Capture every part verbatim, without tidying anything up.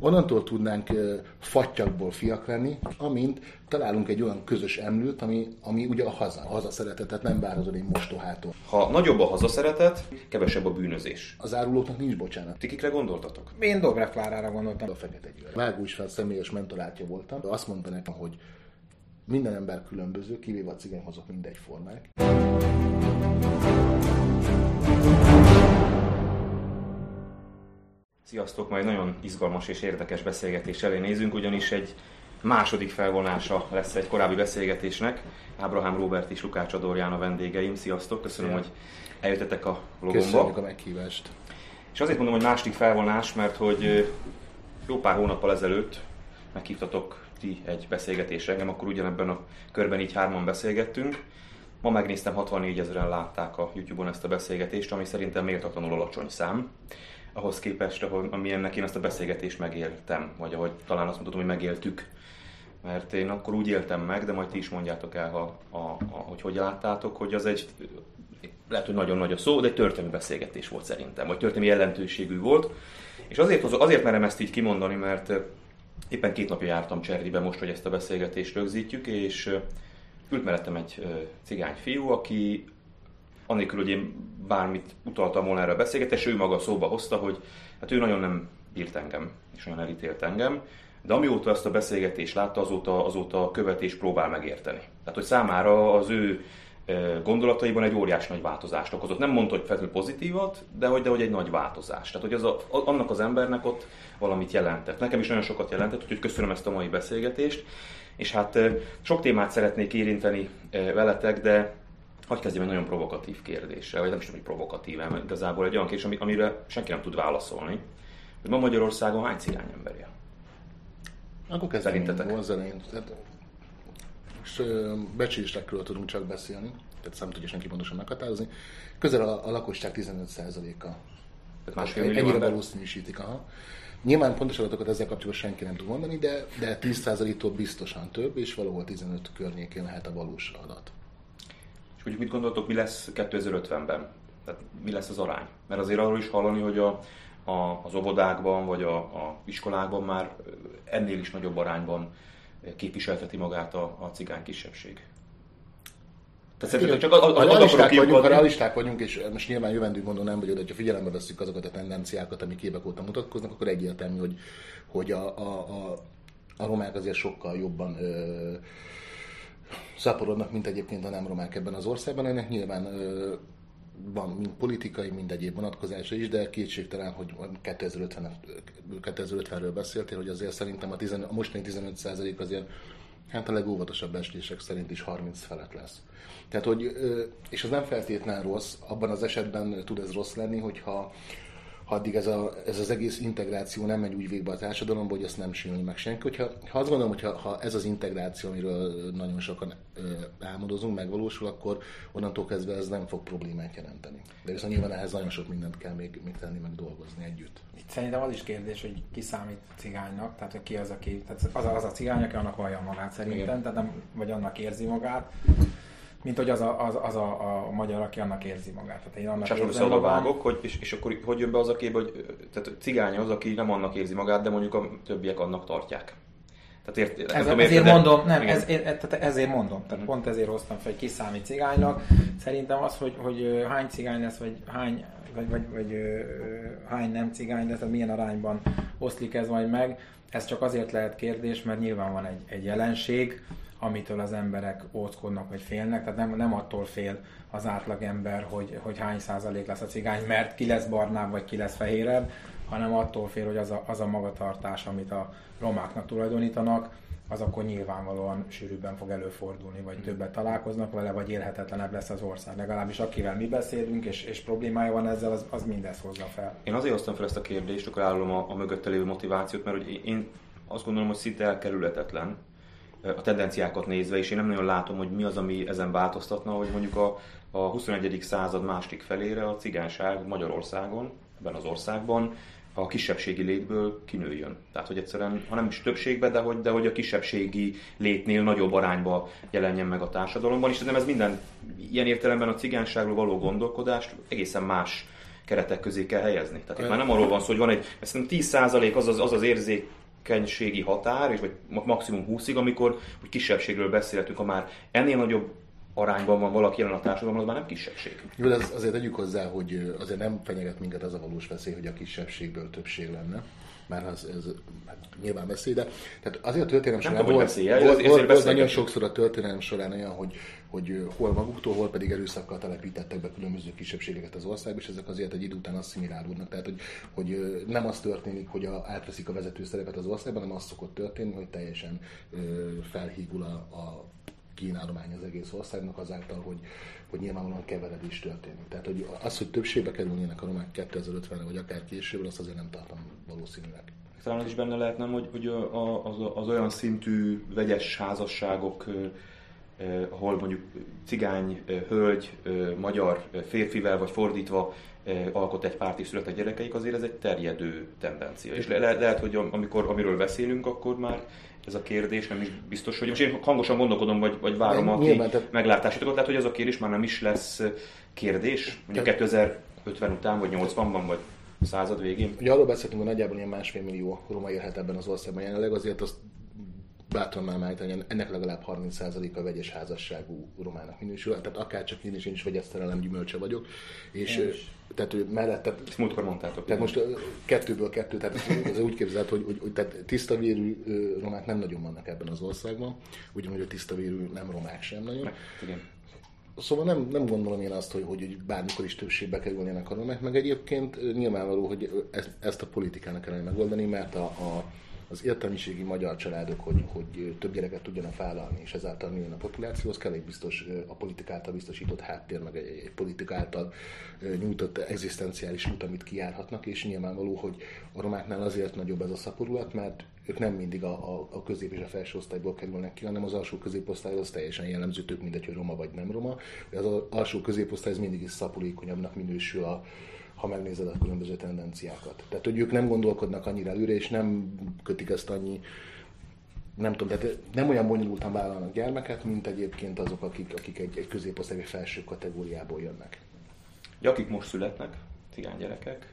Onnantól tudnánk fattyakból fiak lenni, amint találunk egy olyan közös emlőt, ami, ami ugye a haza, a hazaszeretetet nem várhatod egy mostohától. Ha nagyobb a hazaszeretet, kevesebb a bűnözés. Az árulóknak nincs bocsánat. Ti kikre gondoltatok? Én Dobrev Klárára gondoltam. A Fekete Győr. Vágó István személyes mentorátja voltam. Azt mondta nekem, hogy minden ember különböző, kivéve a cigányhoz azok mindegyformák. Sziasztok! Majd nagyon izgalmas és érdekes beszélgetés elé nézünk, ugyanis egy második felvonása lesz egy korábbi beszélgetésnek. Ábrahám Róbert és Lukács Adorján a vendégeim. Sziasztok! Köszönöm, Sziasztok. Hogy eljöttetek a blogomba. Köszönjük a meghívást! És azért mondom, hogy második felvonás, mert hogy jó pár hónappal ezelőtt meghívtatok ti egy beszélgetésre. Engem akkor ugyanebben a körben így hárman beszélgettünk. Ma megnéztem, hatvannégyezren látták a YouTube-on ezt a beszélgetést, ami szerintem méltatlanul alacsony szám. Ahhoz képest, amilyennek én ezt a beszélgetést megéltem, vagy ahogy talán azt mondhatom, hogy megéltük. Mert én akkor úgy éltem meg, de majd ti is mondjátok el, ha, a, a, hogy hogy láttátok, hogy az egy, lehet, hogy nagyon nagy a szó, de egy történelmi beszélgetés volt szerintem, vagy történelmi jelentőségű volt. És azért, azért merem ezt így kimondani, mert éppen két napja jártam Cserdibe most, hogy ezt a beszélgetést rögzítjük, és ült mellettem egy cigány fiú, aki annélkül, hogy én bármit utaltam volna erre a beszélgetésre, ő maga szóba hozta, hogy hát ő nagyon nem bírt engem, és nagyon elítélt engem, de amióta ezt a beszélgetést látta, azóta, azóta a követés próbál megérteni. Tehát, hogy számára az ő gondolataiban egy óriási nagy változást okozott. Nem mondta, hogy feltétlenül pozitívat, de hogy, de hogy egy nagy változás. Tehát, hogy az a, annak az embernek ott valamit jelentett. Nekem is nagyon sokat jelentett, úgyhogy köszönöm ezt a mai beszélgetést. És hát sok témát szeretnék érinteni veletek, de hadd kezdjem egy nagyon provokatív kérdéssel, vagy nem is tudom, hogy provokatív, mert igazából egy olyan kérdés, amire senki nem tud válaszolni, hogy ma Magyarországon hány cigány ember él? Akkor kezdjük a zenén. Most becséstekről tudunk csak beszélni, tehát számot tudja senki pontosan meghatározni. Közel a, a lakosság tizenöt százaléka. Ennyire valószínűsítik. Aha. Nyilván pontos adatokat ezzel kapcsolatban senki nem tud mondani, de, de tíz százaléktól biztosan több, és valahol tizenöt környékén lehet a valós adat. És úgy mit gondoltok, mi lesz kétezer-ötvenben? Tehát mi lesz az arány? Mert azért arról is hallani, hogy a, a, az óvodákban vagy a, a iskolákban már ennél is nagyobb arányban képviselteti magát a, a cigány kisebbség. Tehát csak a, a, a, a vagyunk, ha realisták vagyunk, és most nyilván jövendőmondó nem vagy oda, hogyha figyelembe veszünk azokat a tendenciákat, amik évek óta mutatkoznak, akkor egyértelmű, hogy, hogy a, a, a, a romák azért sokkal jobban ö, szaporodnak, mint egyébként a nem romák ebben az országban. Ennek nyilván ö, van mind politikai, mind egyéb vonatkozása is, de kétségtelen, hogy kétezer-ötvenről beszéltél, hogy azért szerintem a, tizen, a mostani tizenöt százalék azért hát a legóvatosabb becslések szerint is harminc felett lesz. Tehát, hogy, és ez nem feltétlen rossz, abban az esetben tud ez rossz lenni, hogyha ha addig ez, a, ez az egész integráció nem megy úgy végbe a társadalomba, hogy ezt nem sírni meg senki. Hogyha, ha azt gondolom, hogy ha, ha ez az integráció, amiről nagyon sokan álmodozunk, megvalósul, akkor onnantól kezdve ez nem fog problémát jelenteni. De viszont nyilván ehhez nagyon sok mindent kell még, még tenni, meg dolgozni együtt. Itt szerintem az is kérdés, hogy ki számít cigánynak, tehát hogy ki az, aki, tehát az, a, az a cigány, aki annak vallja magát szerintem, tehát nem, vagy annak érzi magát. Mint hogy az a, az, az a, a magyar, aki annak érzi magát. Tehát én annak érzem magam... vágok, hogy, és, és akkor hogy jön be az a kép, hogy tehát cigány az, aki nem annak érzi magát, de mondjuk a többiek annak tartják. Tehát ért, ez, ezért, érte, mondom, nem, ez, tehát ezért mondom, tehát pont ezért hoztam fel, hogy ki számít cigánynak. Szerintem az, hogy, hogy hány cigány lesz, vagy hány, vagy, vagy, vagy hány nem cigány lesz, milyen arányban oszlik ez majd meg, ez csak azért lehet kérdés, mert nyilván van egy, egy jelenség, amitől az emberek óckodnak, vagy félnek, tehát nem, nem attól fél az átlagember, hogy, hogy hány százalék lesz a cigány, mert ki lesz barnább, vagy ki lesz fehérebb, hanem attól fél, hogy az a, az a magatartás, amit a romáknak tulajdonítanak, az akkor nyilvánvalóan sűrűbben fog előfordulni, vagy többet találkoznak vele, vagy élhetetlenebb lesz az ország. Legalábbis akivel mi beszélünk, és, és problémája van ezzel, az, az mindez hozza fel. Én azért hoztam fel ezt a kérdést, akkor állom a, a mögötte lévő motivációt, mert hogy én azt gondolom, hogy szinte elkerülhetetlen, a tendenciákat nézve, és én nem nagyon látom, hogy mi az, ami ezen változtatna, hogy mondjuk a, a huszonegyedik század másik felére a cigányság Magyarországon, ebben az országban a kisebbségi létből kinőjön. Tehát, hogy egyszerűen, ha nem is többségben, de hogy, de hogy a kisebbségi létnél nagyobb arányba jelenjen meg a társadalomban, és nem ez minden ilyen értelemben a cigányságról való gondolkodást egészen más keretek közé kell helyezni. Tehát itt már nem arról van szó, hogy van egy, ezt nem tíz százalék az az, az, az érzék, határ, és vagy maximum húszig, amikor hogy kisebbségről beszélhetünk, ha már ennél nagyobb arányban van valaki jelen a társadalomban, az már nem kisebbség. Jó, de az, azért tegyük hozzá, hogy azért nem fenyeget minket az a valós veszély, hogy a kisebbségből többség lenne. Már az, ez hát nyilván veszély, de tehát azért a történelem során tudom, volt, volt, volt, volt, volt nagyon sokszor a történelem során olyan, hogy, hogy hol maguktól, hol pedig erőszakkal telepítettek be különböző kisebbségeket az országba, és ezek azért egy idő után asszimilálódnak. Tehát, hogy, hogy nem az történik, hogy a, átveszik a vezető szerepet az országban, hanem az szokott történni, hogy teljesen ö, felhígul a, a kínállomány az egész országnak azáltal, hogy, hogy nyilvánvalóan keveredés történik. Tehát hogy az, hogy többségbe kerülnének a romák kétezer-ötvenre, vagy akár később, azt azért nem tartom valószínűleg. Talán is benne lehetnem, hogy, hogy az, az olyan szintű vegyes házasságok, ahol mondjuk cigány, hölgy, magyar férfivel, vagy fordítva alkot egy párt és születnek gyerekeik, azért ez egy terjedő tendencia. És le, le, lehet, hogy amikor, amiről beszélünk, akkor már ez a kérdés nem is biztos, hogy most én hangosan gondolkodom, vagy, vagy várom nem, a ki tehát... meglátásokat, lehet, hogy ez a kérdés már nem is lesz kérdés, mondjuk Te... kétezer-ötven után, vagy nyolcvanban, vagy század végén. Ugye arról beszéltünk, hogy nagyjából ilyen másfél millió roma élhet ebben az országban jelenleg, azért azt bátran már állítani, ennek legalább harminc százaléka vegyes házasságú romának minősül, tehát akárcsak én is, én is vegyeszterelem gyümölcse vagyok, és Jás. Tehát ő mellett... Tehát, ezt múltkor mondtátok. Tehát most kettőből kettő, tehát ez úgy képzelt, hogy, hogy tehát tiszta vérű romák nem nagyon vannak ebben az országban, ugyanúgy a tiszta vérű nem romák sem nagyon. Meg, igen. Szóval nem, nem gondolom én azt, hogy, hogy bármikor is többségbe kerülnének a romák, meg egyébként nyilvánvaló, hogy ezt, ezt a politikának kellene megoldani, mert a, a az értelmiségi magyar családok, hogy, hogy több gyereket tudjanak vállalni, és ezáltal nőjön a populációhoz, kell egy biztos, a politika által biztosított háttér, meg egy, egy politika által nyújtott egzisztenciális út, amit kijárhatnak, és nyilvánvaló, hogy a romáknál azért nagyobb ez a szaporulat, mert ők nem mindig a, a, a közép és a felső osztályból kerülnek ki, hanem az alsó középosztályhoz teljesen jellemző, tök mindegy, hogy roma vagy nem roma. Az alsó középosztály mindig is szaporulékonyabbnak minősül a ha megnézed a különböző tendenciákat. Tehát, hogy ők nem gondolkodnak annyira előre, és nem kötik ezt annyi, nem tudom, tehát nem olyan bonyolultan vállalnak gyermeket, mint egyébként azok, akik, akik egy, egy középosztály felső kategóriából jönnek. De akik most születnek, cigány gyerekek,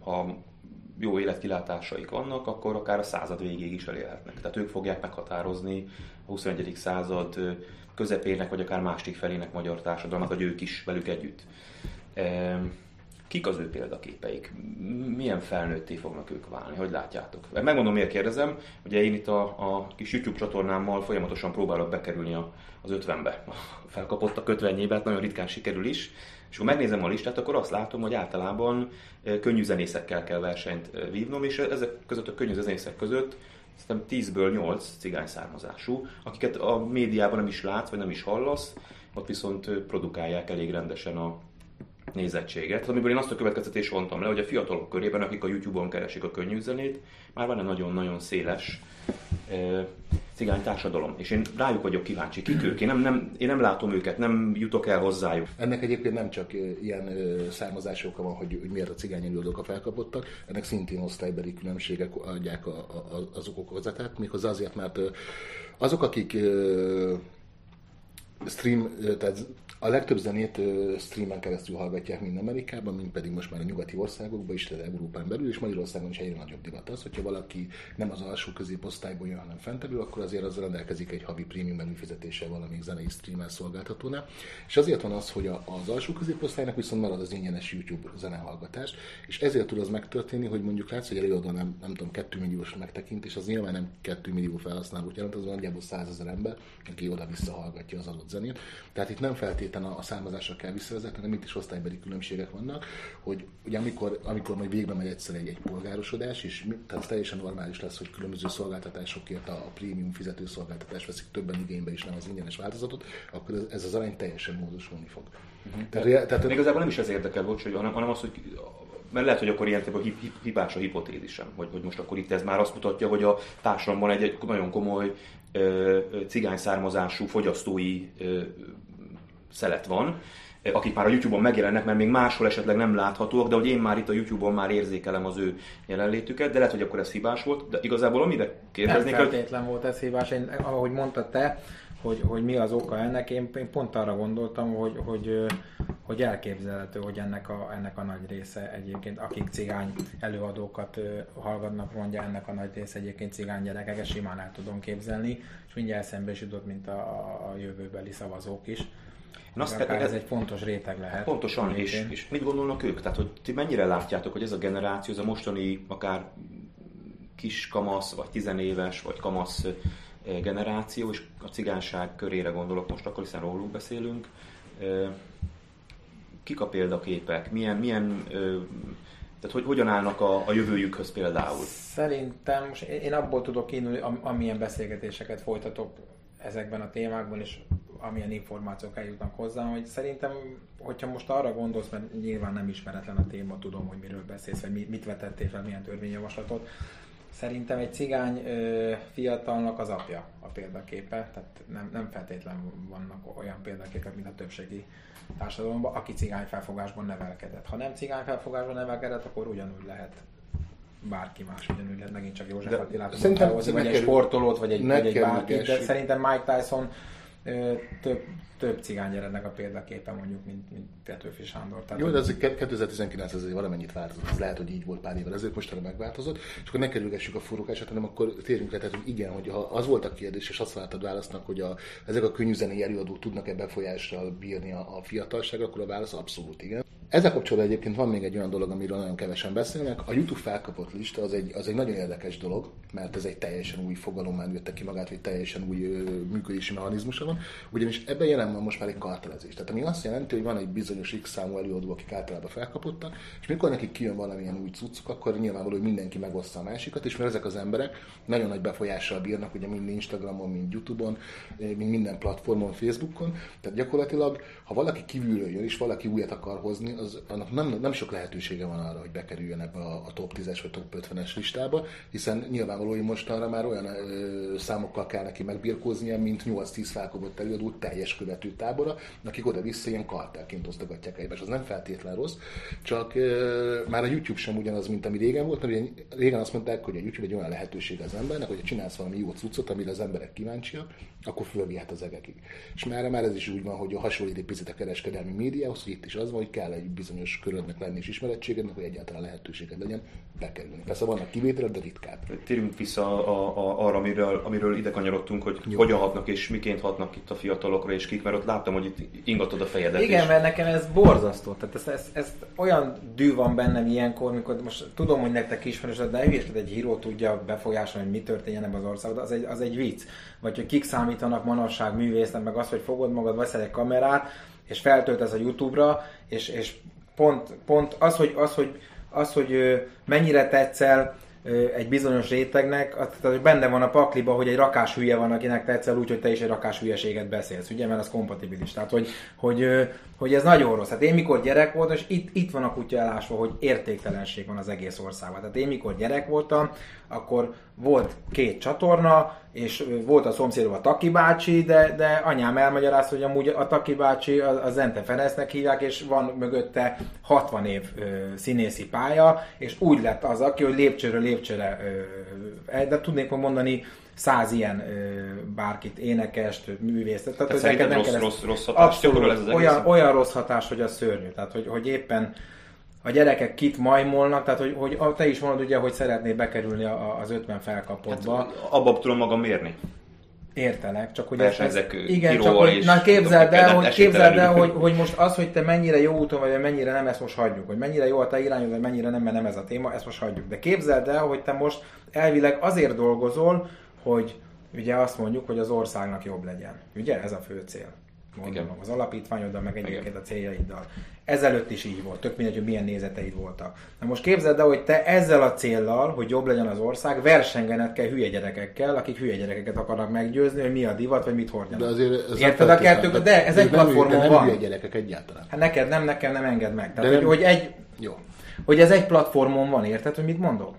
ha jó életkilátásaik vannak, akkor akár a század végéig is elélhetnek. Tehát ők fogják meghatározni a huszonegyedik század közepének, vagy akár másik felének magyar társadalmat, vagy ők is velük együtt. Kik az ő példaképeik? Milyen felnőtté fognak ők válni? Hogy látjátok? Megmondom, miért kérdezem. Ugye én itt a, a kis YouTube csatornámmal folyamatosan próbálok bekerülni a, az ötvenbe. Felkapottak ötvennyibe, hát nagyon ritkán sikerül is. És ha megnézem a listát, akkor azt látom, hogy általában könnyű zenészekkel kell versenyt vívnom, és ezek között a könnyű zenészek között szerintem tízből nyolc cigány származású, akiket a médiában nem is látsz, vagy nem is hallasz, ott viszont produkálják elég rendesen a nézettséget, amiből én azt a következtetést vontam le, hogy a fiatalok körében, akik a YouTube-on keresik a könnyű zenét, már van egy nagyon-nagyon széles e, cigány társadalom. És én rájuk vagyok kíváncsi, kik ők. Én nem, nem, én nem látom őket, nem jutok el hozzájuk. Ennek egyébként nem csak ilyen származási oka van, hogy, hogy miért a cigány előadók a felkapottak, ennek szintén osztálybeli különbségek adják a, a, az okok hozatát, méghozzá azért, mert azok, akik stream, tehát a legtöbb zenét streamen keresztül hallgatják mind Amerikában, mind pedig most már a nyugati országokban, is tehát Európán belül, és Magyarországon is egyre nagyobb divat az, hogyha valaki nem az alsó középosztályból jön, hanem fenteből, akkor azért az rendelkezik egy havi prémium előfizetéssel valamelyik zenei streamer szolgáltatónál. És azért van az, hogy az alsó középosztálynak viszont marad az ingyenes YouTube zenehallgatás, és ezért tud az megtörténni, hogy mondjuk látsz, hogy előadó nem, nem tudom, két milliós megtekintés, az nyilván nem két millió felhasználót jelent, az nagyjából százezer ember, aki oda-vissza hallgatja az adott zenét. Tehát itt nem feltétlenül a származásra kell visszavezetni, hanem itt is osztálybeli különbségek vannak, hogy ugye amikor, amikor majd végbe megy egyszer egy, egy polgárosodás, és tehát teljesen normális lesz, hogy különböző szolgáltatásokért a, a prémium fizető szolgáltatás veszik többen igénybe is, nem az ingyenes változatot, akkor ez, ez az arány teljesen módosulni fog. Uh-huh. Tehát, tehát, tehát, igazából nem is ez érdekel, bocs, hogy, hanem, hanem az, hogy mert lehet, hogy akkor ilyen tényleg hibás a hipotézisem, hogy, hogy most akkor itt ez már azt mutatja, hogy a társadalomban egy, egy nagyon komoly ö, cigány származású fogyasztói ö, szelet van, akik már a YouTube-on megjelennek, mert még máshol esetleg nem láthatóak, de hogy én már itt a YouTube-on már érzékelem az ő jelenlétüket, de lehet, hogy akkor ez hibás volt, de igazából amire kérdeznék... Nem feltétlen hogy... volt ez hibás, én, ahogy mondtad te, hogy, hogy mi az oka ennek, én, én pont arra gondoltam, hogy, hogy hogy elképzelhető, hogy ennek a, ennek a nagy része egyébként, akik cigány előadókat ö, hallgatnak, mondja, ennek a nagy része egyébként cigány gyerekek, ezt simán el tudom képzelni, és mindjárt eszembe is jutott, mint a, a jövőbeli szavazók is. Azt akár ez egy fontos réteg lehet. Pontosan, és, és mit gondolnak ők? Tehát, hogy ti mennyire látjátok, hogy ez a generáció, ez a mostani akár kis kamasz, vagy tizenéves, vagy kamasz generáció, és a cigányság körére gondolok most, akkor hiszen rólunk beszélünk, kik a példaképek, milyen, milyen, tehát hogy hogyan állnak a, a jövőjükhöz például? Szerintem most én abból tudok indulni, amilyen beszélgetéseket folytatok ezekben a témákban, és amilyen információk eljutnak hozzám, hogy szerintem, hogyha most arra gondolsz, mert nyilván nem ismeretlen a téma, tudom, hogy miről beszélsz, vagy mit vetettél fel, milyen törvényjavaslatot, szerintem egy cigány ö, fiatalnak az apja a példaképe, tehát nem, nem feltétlenül vannak olyan példaképek, mint a többségi társadalomban, aki cigány felfogásban nevelkedett. Ha nem cigány felfogásban nevelkedett, akkor ugyanúgy lehet bárki más, ugyanúgy lehet megint csak József Attilát, vagy neked, egy sportolót, vagy egy, egy bárkit, de szerintem Mike Tyson ö, több, több cigány gyereknek a példaképe mondjuk, mint, mint Petőfi Sándor. Tehát jó, de ez kétezer-tizenkilenc azért valamennyit változott, ez lehet, hogy így volt pár évvel ezelőtt, mostanra megváltozott, és akkor ne kerülgessük a forrókását, hanem akkor térjünk rá, tehát hogy igen, hogy ha az volt a kérdés, és azt láttad válasznak, hogy a, ezek a könnyűzenei előadók tudnak-e befolyással bírni a, a fiatalságra, akkor a válasz abszolút igen. Ezzel kapcsolatban egyébként van még egy olyan dolog, amiről nagyon kevesen beszélnek. A YouTube felkapott lista az egy, az egy nagyon érdekes dolog, mert ez egy teljesen új fogalommá nőtte ki magát, vagy teljesen új működési mechanizmusa van, ugyanis ebben jelen van most már egy kartelezés. Tehát ami azt jelenti, hogy van egy bizonyos X számú előadó, akik általában felkapottak, és mikor nekik kijön valamilyen új cuccuk, akkor nyilvánvaló, mindenki megosztja a másikat, és mert ezek az emberek nagyon nagy befolyással bírnak, ugye mind Instagramon, mind YouTube-on, mind minden platformon, Facebookon. Tehát gyakorlatilag, ha valaki kívülről jön, és valaki újat akar hozni, az, annak nem, nem sok lehetősége van arra, hogy bekerüljön ebbe a, a top tízes vagy top ötvenes listába, hiszen nyilvánvalóan mostanra már olyan ö, számokkal kell neki megbirkóznia, mint nyolc-tíz felkapott előadó teljes követő tábora, akik oda-vissza ilyen kartelként osztogatják egymást. Az nem feltétlen rossz, csak ö, már a YouTube sem ugyanaz, mint ami régen volt, mert régen azt mondták, hogy a YouTube egy olyan lehetőség az embernek, hogyha csinálsz valami jó cuccot, amire az emberek kíváncsiak, akkor fölvihet az egekig. És már, már ez is úgy van, hogy hasonlít egy picit a kereskedelmi médiához, hogy itt is az van, hogy kell egy bizonyos körödnek lenni és ismerettségednek, hogy egyáltalán lehetőséged legyen bekerülni. Persze vannak kivételek, de ritkább. Térjünk vissza a, a, arra, amiről, amiről ide kanyarodtunk, hogy jó, hogyan hatnak és miként hatnak itt a fiatalokra és kik, mert ott láttam, hogy itt ingatod a fejedet. Igen, és... mert nekem ez borzasztó. Tehát ez, ez, ez olyan dű van bennem ilyenkor, mikor most tudom, hogy nektek ismerősöd, de hülyeskedj, egy híró tudja befolyásolni, hogy mi történjen ebben az országban, az egy, az egy vicc. Vagy hogy kik számítanak manapság művésznek, meg azt, hogy fogod magad, veszel egy kamerát, és feltöltesz a YouTube-ra, és, és pont, pont az, hogy, az, hogy, az, hogy mennyire tetszel egy bizonyos rétegnek, az, az benne van a pakliba, hogy egy rakás hülye van, akinek tetszel úgy, hogy te is egy rakás hülyeséget beszélsz, ugye, mert az kompatibilis. Tehát, hogy, hogy, hogy ez nagyon rossz. Hát én mikor gyerek voltam, és itt, itt van a kutya elásva, hogy értéktelenség van az egész országban. Tehát én mikor gyerek voltam, akkor volt két csatorna, és volt a szomszédom a Taki bácsi, de, de anyám elmagyarázta, hogy amúgy a Taki bácsi a Zente Ferencnek hívják, és van mögötte hatvan év ö, színészi pálya, és úgy lett az, aki, hogy lépcsőről lépcsőre, ö, de tudnék mondani száz ilyen ö, bárkit, énekest, művészt. Tehát Te szerinted rossz, rossz, rossz, rossz hatás? Abszolút, olyan, olyan rossz hatás, hogy az szörnyű. Tehát, hogy, hogy éppen a gyerekek kit majmolnak, tehát hogy, hogy te is mondod ugye, hogy szeretnéd bekerülni a, az ötven felkapottba. Hát, abba tudom magam mérni. Értelek, csak hogy ez, ez igen, csak hogy, na képzeld el, hogy, képzeld el hogy, hogy most az, hogy te mennyire jó úton vagy, vagy mennyire nem, ezt most hagyjuk, hogy mennyire jó a te irányod, vagy mennyire nem, mert nem ez a téma, ezt most hagyjuk. De képzeld el, hogy te most elvileg azért dolgozol, hogy ugye azt mondjuk, hogy az országnak jobb legyen. Ugye? Ez a fő cél. Gondolom, az alapítványoddal, meg egyébként igen, a céljaiddal. Ezelőtt is így volt, tök mindegy, hogy milyen nézeteid voltak. Na most képzeld el, hogy te ezzel a céllal, hogy jobb legyen az ország, versengened kell hülye gyerekekkel, akik hülye gyerekeket akarnak meggyőzni, hogy mi a divat, vagy mit hordjanak. Ez érted a kettőt? De ez egy platformon van. Hülye gyerekek egyáltalán. Hát neked nem, nekem nem enged meg. Tehát, hogy, nem... hogy, egy, jó. hogy ez egy platformon van, érted, hogy mit mondok?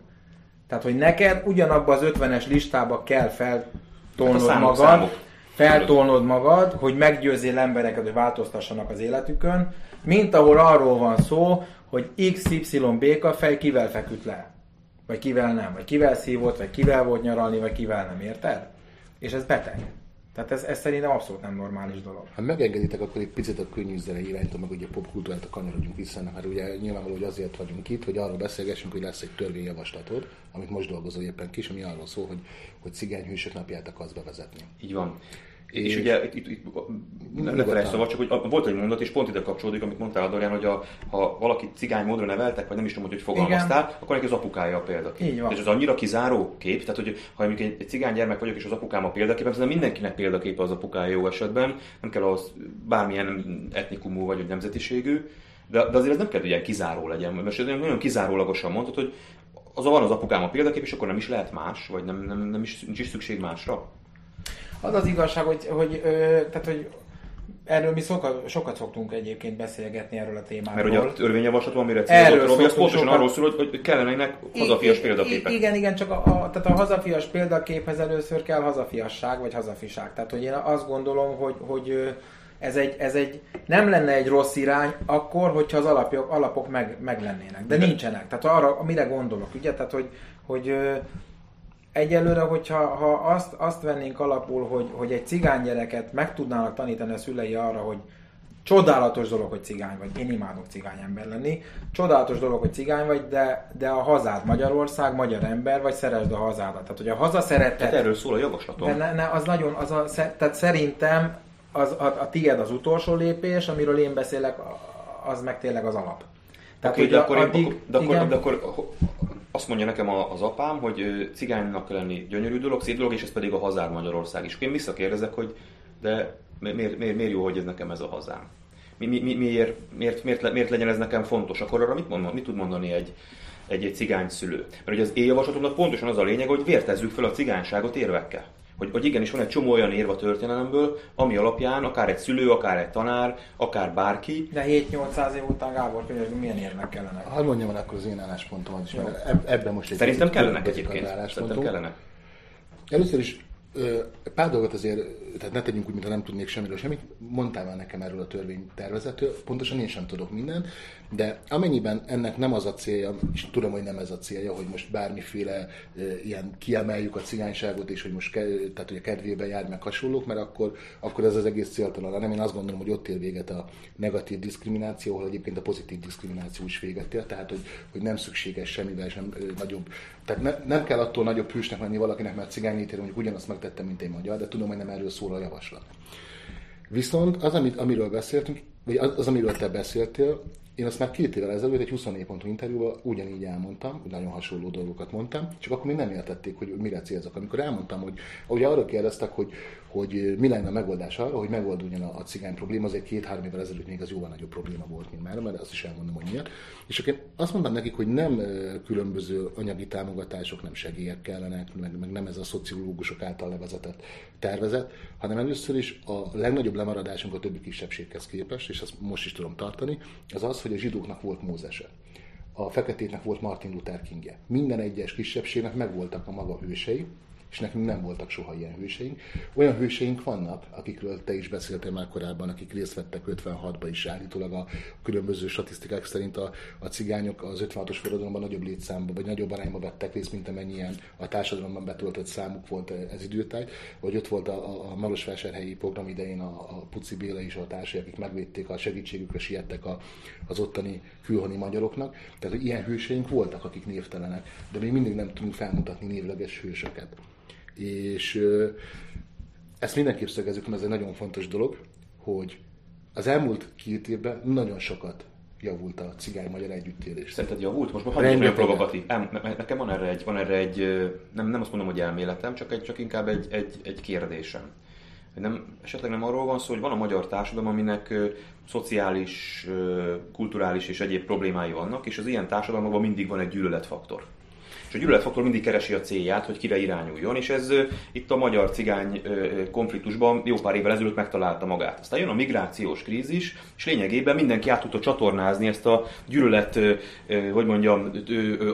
Tehát, hogy neked ugyanabba az ötvenes listába kell feltolnod hát magad, számok. feltolnod magad, hogy meggyőzzél embereket, hogy változtassanak az életükön, mint ahol arról van szó, hogy iksz ipszilon békafej kivel feküdt le, vagy kivel nem, vagy kivel szívott, vagy kivel volt nyaralni, vagy kivel nem, érted? És ez beteg. Tehát ez, ez szerintem abszolút nem normális dolog. Ha megengeditek, akkor egy picit a könnyű zenei iránytól, meg ugye a popkultúrát a kanyarodjunk vissza, mert ugye nyilvánvaló, hogy azért vagyunk itt, hogy arról beszélgessünk, hogy lesz egy törvényjavaslatod, amit most dolgozol éppen kis, ami arról szól, hogy, hogy cigányhősök napját akarsz bevezetni. Így van. És, és ugye itt, itt, itt ne felejtsd szóval, csak hogy a, volt egy mondat, és pont ide kapcsolódik, amit mondtál Adorján, hogy a, ha valaki cigány módra neveltek, vagy nem is tudom, hogy fogalmaztál, igen, akkor neki az apukája a példakép. És ez annyira kizáró kép, tehát hogy ha mondjuk egy, egy cigány gyermek vagyok, és az apukám a példakép, ez nem mindenkinek példaképe az apukája jó esetben, nem kell az bármilyen etnikumú vagy hogy nemzetiségű, de, de azért ez nem kell, hogy ilyen kizáró legyen. Most nagyon kizárólagosan mondtad, hogy az van az apukám a példakép, és akkor nem is lehet más, vagy nem, nem, nem is, nincs is szükség másra. Az az igazság, hogy, hogy, ö, tehát, hogy erről mi sokat, sokat szoktunk egyébként beszélgetni erről a témáról. Mert ugye a törvényjavaslat, amire célzott Robi, az pontosan sokat... arról szól, hogy kellenének hazafias példaképek. Igen, igen, csak a, a, tehát a hazafias példaképhez először kell hazafiasság vagy hazafiság. Tehát, hogy én azt gondolom, hogy, hogy ez, egy, ez egy, nem lenne egy rossz irány akkor, hogyha az alapjog, alapok meg, meg lennének. De, de nincsenek. Tehát arra, mire gondolok, ugye? Tehát, hogy... hogy egyelőre, hogyha ha azt, azt vennénk alapul, hogy, hogy egy cigány gyereket meg tudnának tanítani a szülei arra, hogy csodálatos dolog, hogy cigány vagy, én imádok cigány ember lenni, csodálatos dolog, hogy cigány vagy, de, de a hazád Magyarország, magyar ember, vagy szeresd a hazádat. Tehát, hogy a hazaszeretet... Tehát erről szól a javaslatom. De ne, ne, az nagyon, az a, tehát szerintem az, a, a tiéd az utolsó lépés, amiről én beszélek, az meg tényleg az alap. Tehát, okay, de, akkor addig, én, de, akkor, de akkor azt mondja nekem az apám, hogy cigánynak kell lenni gyönyörű dolog, szép dolog, és ez pedig a hazám Magyarország is. Én visszakérdezek, hogy de miért, miért, miért jó, hogy ez nekem ez a hazám? Mi, mi, miért, miért, miért, miért legyen ez nekem fontos? Akkor arra mit, mond, mit tud mondani egy, egy, egy cigány szülő? Mert ugye az én javaslatomnak pontosan az a lényeg, hogy vértezzük fel a cigányságot érvekkel. Hogy, hogy igenis van egy csomó olyan érv a történelemből, ami alapján akár egy szülő, akár egy tanár, akár bárki. De hét-nyolcszáz év után, Gábor, például milyen érvnek kellene? Ha mondjam, akkor az én álláspontom is, mert ebben most egy... Szerintem kellenek egyébként. Szerintem kellenek. Először is pár dolgot azért, tehát ne tegyünk úgy, mintha nem tudnék semmiről semmit. Mondtál már nekem erről a törvénytervezetről, pontosan én sem tudok mindent, de amennyiben ennek nem az a célja, és tudom, hogy nem ez a célja, hogy most bármiféle ilyen kiemeljük a cigányságot, és hogy most tehát, hogy a kedvében jár meg hasonlók, mert akkor, akkor ez az egész céltalan. Nem, én azt gondolom, hogy ott ér véget a negatív diszkrimináció, ahol egyébként a pozitív diszkrimináció is véget ér, tehát hogy, hogy nem szükséges semmivel sem nagyobb. Tehát ne, nem kell attól nagyobb hűsnek lenni valakinek, mert cigányítére mondjuk ugyanazt megtettem, mint én magyar, de tudom, hogy nem erről szól a javaslat. Viszont az, amit, amiről beszéltünk, vagy az, az, amiről te beszéltél, én azt már két évvel ezelőtt egy huszonnégy pontú interjúban ugyanígy elmondtam, nagyon hasonló dolgokat mondtam, csak akkor még nem értették, hogy mire célzok. Amikor elmondtam, hogy ahogy arra kérdeztek, hogy, hogy mi lenne a megoldás arra, hogy megolduljon a cigány probléma, azért két-három évvel ezelőtt még az jóval nagyobb probléma volt, mint már, mert azt is elmondom, hogy miért. És akkor azt mondtam nekik, hogy nem különböző anyagi támogatások, nem segélyek kellenek, meg, meg nem ez a szociológusok által levezetett tervezet, hanem először is a legnagyobb lemaradásunk a többi kisebbséghez képest, és azt most is tudom tartani, az az, hogy a zsidóknak volt Mózese, a feketéknek volt Martin Luther Kingje. Minden egyes kisebbségnek megvoltak a maga hősei, és nekünk nem voltak soha ilyen hőseink. Olyan hőseink vannak, akikről te is beszéltél már korábban, akik részt vettek ötvenhatban is állítólag a különböző statisztikák szerint a, a cigányok az ötvenhatos forradalomban nagyobb létszámban, vagy nagyobb arányban vettek részt, mint amennyien a társadalomban betöltött számuk volt ez időtájt, vagy ott volt a, a Marosvásárhelyi program idején a, a Puci Béla és a társai, akik megvédték, a segítségükre siettek a, az ottani külhoni magyaroknak. Tehát, hogy ilyen hőseink voltak, akik névtelenek, de még mindig nem tudunk felmutatni névleges hősöket. És ezt mindenképp szögezzük, mert ez egy nagyon fontos dolog, hogy az elmúlt két évben nagyon sokat javult a cigány-magyar együttélés. Szerinted javult? Most már nagyon provokatív. Nekem van erre egy, van erre egy nem, nem azt mondom, hogy elméletem, csak, egy, csak inkább egy, egy, egy kérdésem. Nem, esetleg nem arról van szó, hogy van a magyar társadalom, aminek ö, szociális, ö, kulturális és egyéb problémái vannak, és az ilyen társadalmakban mindig van egy gyűlöletfaktor. És a gyűlöletfaktor mindig keresi a célját, hogy kire irányuljon, és ez itt a magyar cigány konfliktusban jó pár évvel ezelőtt megtalálta magát. Aztán jön a migrációs krízis, és lényegében mindenki át tudta csatornázni ezt a gyűlölet, hogy mondjam,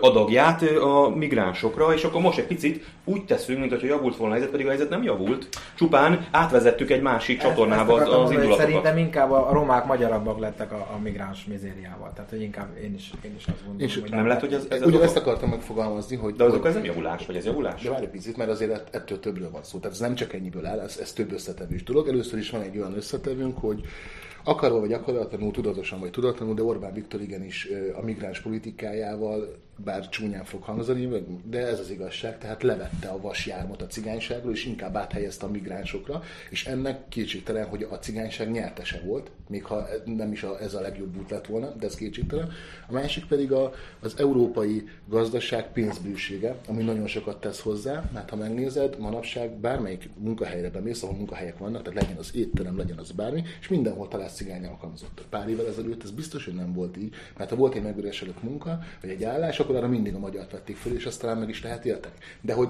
adagját a migránsokra, és akkor most egy picit úgy teszünk, mintha javult volna a helyzet, pedig a helyzet nem javult, csupán átvezettük egy másik ezt, csatornába ezt az, az indulatokat. Szerintem inkább a romák magyarabbak lettek a, a migráns mizériával, tehát hogy inkább én is, én is azt gondolom. És hogy nem lehet, hogy ez, ez ugye ezt akartam megfogalmazni. fogalmazni, hogy... De azok ez nem javulás, vagy ez javulás? De várj egy picit, mert azért ettől többről van szó. Tehát ez nem csak ennyiből áll, ez, ez több összetevős dolog. Először is van egy olyan összetevőnk, hogy akarva vagy akaratlanul, tudatosan vagy tudatlanul, de Orbán Viktor igenis a migráns politikájával, bár csúnyán fog hangzani, de ez az igazság, tehát levette a vasjármot a cigányságról, és inkább áthelyezte a migránsokra, és ennek kétségtelen, hogy a cigányság nyertese volt, még ha nem is a, ez a legjobb út lett volna, de ez kétségtelen. A másik pedig a, az európai gazdaság pénzbősége, ami nagyon sokat tesz hozzá, mert ha megnézed, manapság bármelyik munkahelyre bemész, ahol munkahelyek vannak, tehát legyen az étterem, legyen az bármi, és mindenhol találsz cigány alkalmazottat. Pár évvel ezelőtt ez biztos, hogy nem volt így, mert ha volt egy megüresedett munka, vagy egy állás, akkor arra mindig a magyart vették föl, és azt talán meg is lehet érteni. De hogy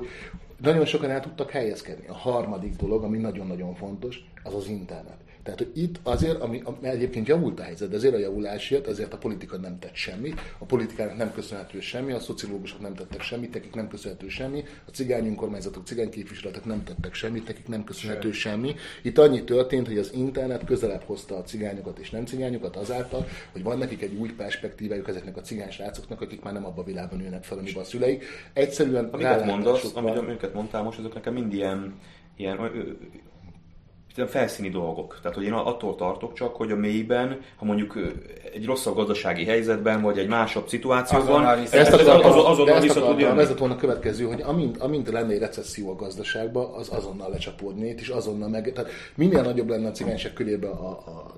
nagyon sokan el tudtak helyezkedni. A harmadik dolog, ami nagyon-nagyon fontos, az az internet. Tehát, hogy itt azért, ami, ami egyébként javult a helyzet, de azért a javulásért, azért a politika nem tett semmit, a politikának nem köszönhető semmi, a szociológusok nem tettek semmit, nekik nem köszönhető semmi, a cigány önkormányzatok, cigány képviseletek nem tettek semmit, nekik nem köszönhető semmi. Itt annyi történt, hogy az internet közelebb hozta a cigányokat és nem cigányokat azáltal, hogy van nekik egy új perspektívájuk ezeknek a cigány srácoknak, akik már nem abban a világban ülnek fel, amiben a szüleik. Egyszerűen amiket mondasz, amiket mondtál most, azok nekem mind ilyen, ilyen felszíni dolgok. Tehát, hogy én attól tartok csak, hogy a mélyben, ha mondjuk egy rosszabb gazdasági helyzetben, vagy egy másabb szituációban, azonnal vissza tud jönni. Ez lett volna a következő, hogy amint, amint lenne egy recesszió a gazdaságban, az azonnal lecsapódnék, és azonnal meg... Tehát minél nagyobb lenne a cigányság körében a, a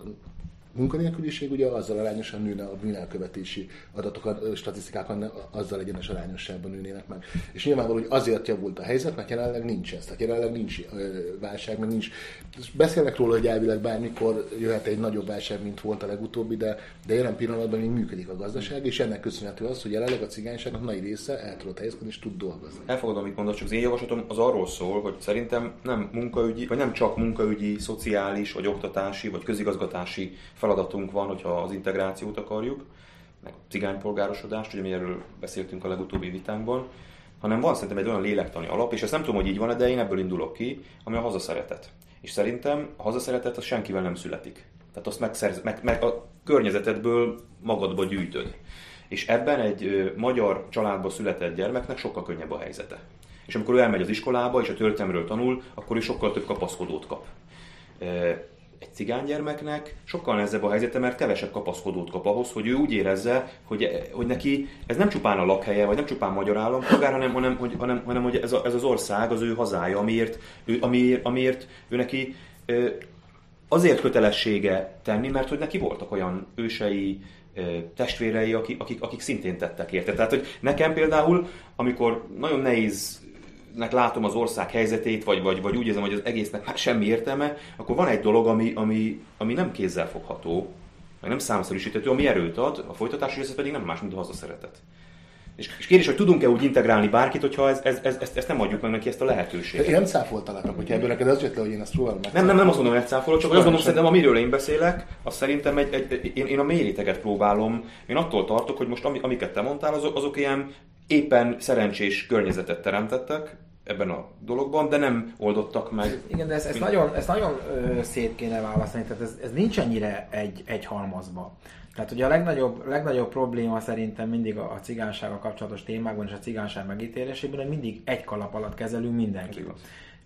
munkanélküliség, ugye azzal arányosan nőne a bűnelkövetési adatokat, statisztikákat, azzal egyenes arányosságban nőnének meg. És nyilvánvaló, hogy azért javult a helyzet, mert jelenleg nincs ez. Tehát jelenleg nincs válság, mert nincs. Beszélnek róla, hogy elvileg bármikor jöhet egy nagyobb válság, mint volt a legutóbbi, de, de jelen pillanatban még működik a gazdaság, és ennek köszönhető az, hogy jelenleg a cigányságnak nagy része el tudott helyezkedni és tud dolgozni. Elfogadom, amit mondasz, csak az én javaslatom az arról szól, hogy szerintem nem munkaügyi, vagy nem csak munkaügyi, szociális, vagy oktatási, vagy közigazgatási feladatunk van, hogyha az integrációt akarjuk, meg a cigánypolgárosodást, ugye mi erről beszéltünk a legutóbbi vitánkban, hanem van szerintem egy olyan lélektani alap, és ezt nem tudom, hogy így van, de én ebből indulok ki, ami a hazaszeretet. És szerintem a hazaszeretet az senkivel nem születik. Tehát azt megszerz, meg, meg a környezetedből magadba gyűjtöd. És ebben egy ö, magyar családba született gyermeknek sokkal könnyebb a helyzete. És amikor ő elmegy az iskolába és a történelmről tanul, akkor ő sokkal több kapaszkodót kap. E- Egy cigánygyermeknek sokkal nehezebb a helyzete, mert kevesebb kapaszkodót kap ahhoz, hogy ő úgy érezze, hogy, hogy neki ez nem csupán a lakhelye, vagy nem csupán magyar állampolgár, hanem, hanem, hogy, hanem, hanem hogy ez, a, ez az ország az ő hazája, amiért ő, amiért, amiért ő neki azért kötelessége tenni, mert hogy neki voltak olyan ősei, testvérei, akik, akik, akik szintén tettek érte. Tehát, hogy nekem például, amikor nagyon nehéz látom az ország helyzetét, vagy, vagy, vagy úgy érzem, hogy az egésznek már semmi értelme, akkor van egy dolog, ami, ami, ami nem kézzelfogható, meg nem számszerűsíthető, ami erőt ad, a folytatási része pedig nem más, mint a hazaszeretet. És, és kérdés, hogy tudunk-e úgy integrálni bárkit, hogyha ezt ez, ez, ez, ez nem adjuk meg neki, ezt a lehetőséget. Én nem cáfoltalak, hogyha ebből neked az jött le, hogy én ezt próbálom meg. Nem, nem, nem azt mondom, hogy ezt cáfolok, csak azt gondolom, szerintem amiről én beszélek, azt szerintem egy, egy, én, én a mély réteget próbálom. Én attól tartok, hogy most amiket te mondtál, azok, azok ilyen éppen szerencsés környezetet teremtettek ebben a dologban, de nem oldottak meg. Igen, de ezt, ezt nagyon, ezt nagyon ö, szét kéne választani, tehát ez, ez nincs ennyire egy, egy halmazba. Tehát ugye a legnagyobb, legnagyobb probléma szerintem mindig a, a cigánysággal kapcsolatos témákban és a cigányság megítélésében, hogy mindig egy kalap alatt kezelünk mindenkit.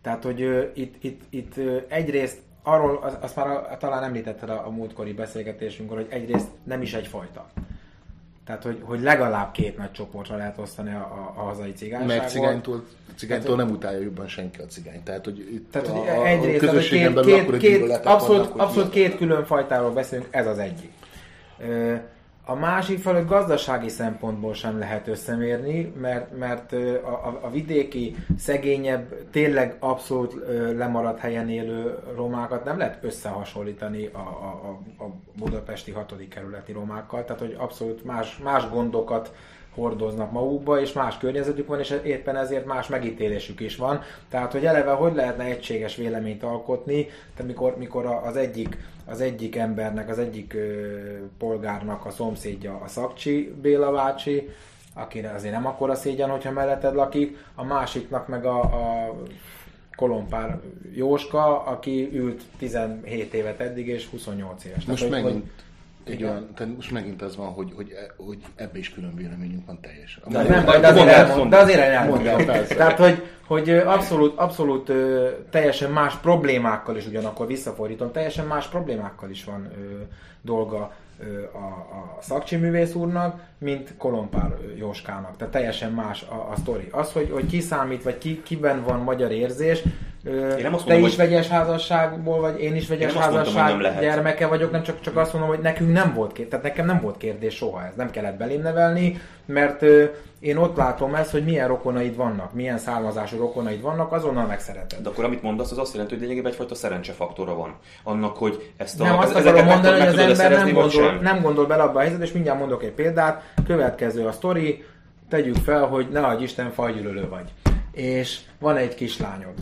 Tehát, hogy ö, itt, itt, itt ö, egyrészt arról, azt már a, talán említetted a, a múltkori beszélgetésünkről, hogy egyrészt nem is egyfajta. Tehát, hogy, hogy legalább két nagy csoportra lehet osztani a, a, a hazai cigányságot. Mert cigánytól, cigánytól tehát, nem utálja jobban senki a cigányt. Tehát, hogy itt tehát, a, a, a közösségen belül akkor egy gyűlöletek abszolút, vannak, abszolút két külön fajtáról beszélünk, ez az egyik. A másik felől gazdasági szempontból sem lehet összemérni, mert, mert a, a, a vidéki, szegényebb, tényleg abszolút lemaradt helyen élő romákat nem lehet összehasonlítani a, a, a budapesti hatodik kerületi romákkal, tehát hogy abszolút más, más gondokat hordoznak magukba, és más környezetük van, és éppen ezért más megítélésük is van. Tehát, hogy eleve hogy lehetne egységes véleményt alkotni, tehát mikor, mikor az egyik, az egyik embernek, az egyik ö, polgárnak a szomszédja a Szakcsi Béla bácsi, akire azért nem akkora szégyen, hogyha melletted lakik, a másiknak meg a, a Kolompár Jóska, aki ült tizenhét évet eddig, és huszonnyolc éves. Most tehát, megint... Hogy, Igen, tehát most megint az van, hogy, hogy, hogy ebbe is külön véleményünk van teljesen. Nem, nem, de azért elmondom. El, tehát, hogy, hogy abszolút, abszolút teljesen más problémákkal is, ugyanakkor visszafordítom, teljesen más problémákkal is van ö, dolga ö, a, a szakcsiművész úrnak, mint Kolompár Jóskának. Tehát teljesen más a, a sztori. Az, hogy, hogy ki számít, vagy ki, kiben van magyar érzés, Te mondom, is vegyes házasságból vagy, én is vegyes én házasság mondom, gyermeke vagyok, nem csak, csak azt mondom, hogy nekünk nem volt kérdés, tehát nekem nem volt kérdés soha ez, nem kellett belém nevelni, mert ö, én ott látom ezt, hogy milyen rokonaid vannak, milyen származású rokonaid vannak, azonnal megszereted. De akkor amit mondasz, az azt jelenti, hogy lényegében egyfajta szerencsefaktora van annak, hogy ezt a... Nem, azt akarom mondani, hogy az ember nem gondol, nem gondol bele abba a helyzetet, és mindjárt mondok egy példát, következő a sztori, tegyük fel, hogy ne adj Isten, fajgyűlölő vagy, és van egy kislányod.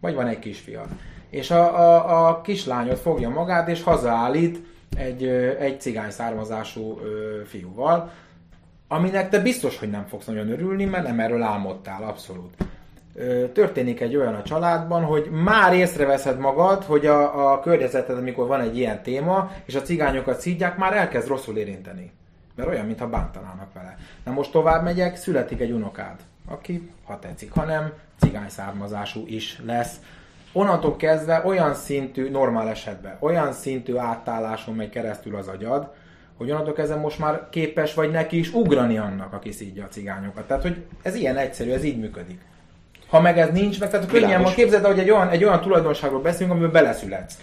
Vagy van egy kisfiad. És a, a, a kislányot fogja magát, és hazaállít egy, egy cigány származású ö, fiúval, aminek te biztos, hogy nem fogsz nagyon örülni, mert nem erről álmodtál, abszolút. Ö, történik egy olyan a családban, hogy már észreveszed magad, hogy a, a környezeted, amikor van egy ilyen téma, és a cigányokat szidják, már elkezd rosszul érinteni. Mert olyan, mintha bántanának vele. Na most tovább megyek, születik egy unokád, aki, ha tetszik, ha nem, cigány származású is lesz. Onnantól kezdve olyan szintű, normál esetben, olyan szintű átálláson megy keresztül az agyad, hogy onnantól kezdve most már képes vagy neki is ugrani annak, aki szidja a cigányokat. Tehát, hogy ez ilyen egyszerű, ez így működik. Ha meg ez nincs, meg tehát könnyen van, képzeld el, hogy egy olyan, egy olyan tulajdonságról beszélünk, amiből beleszületsz.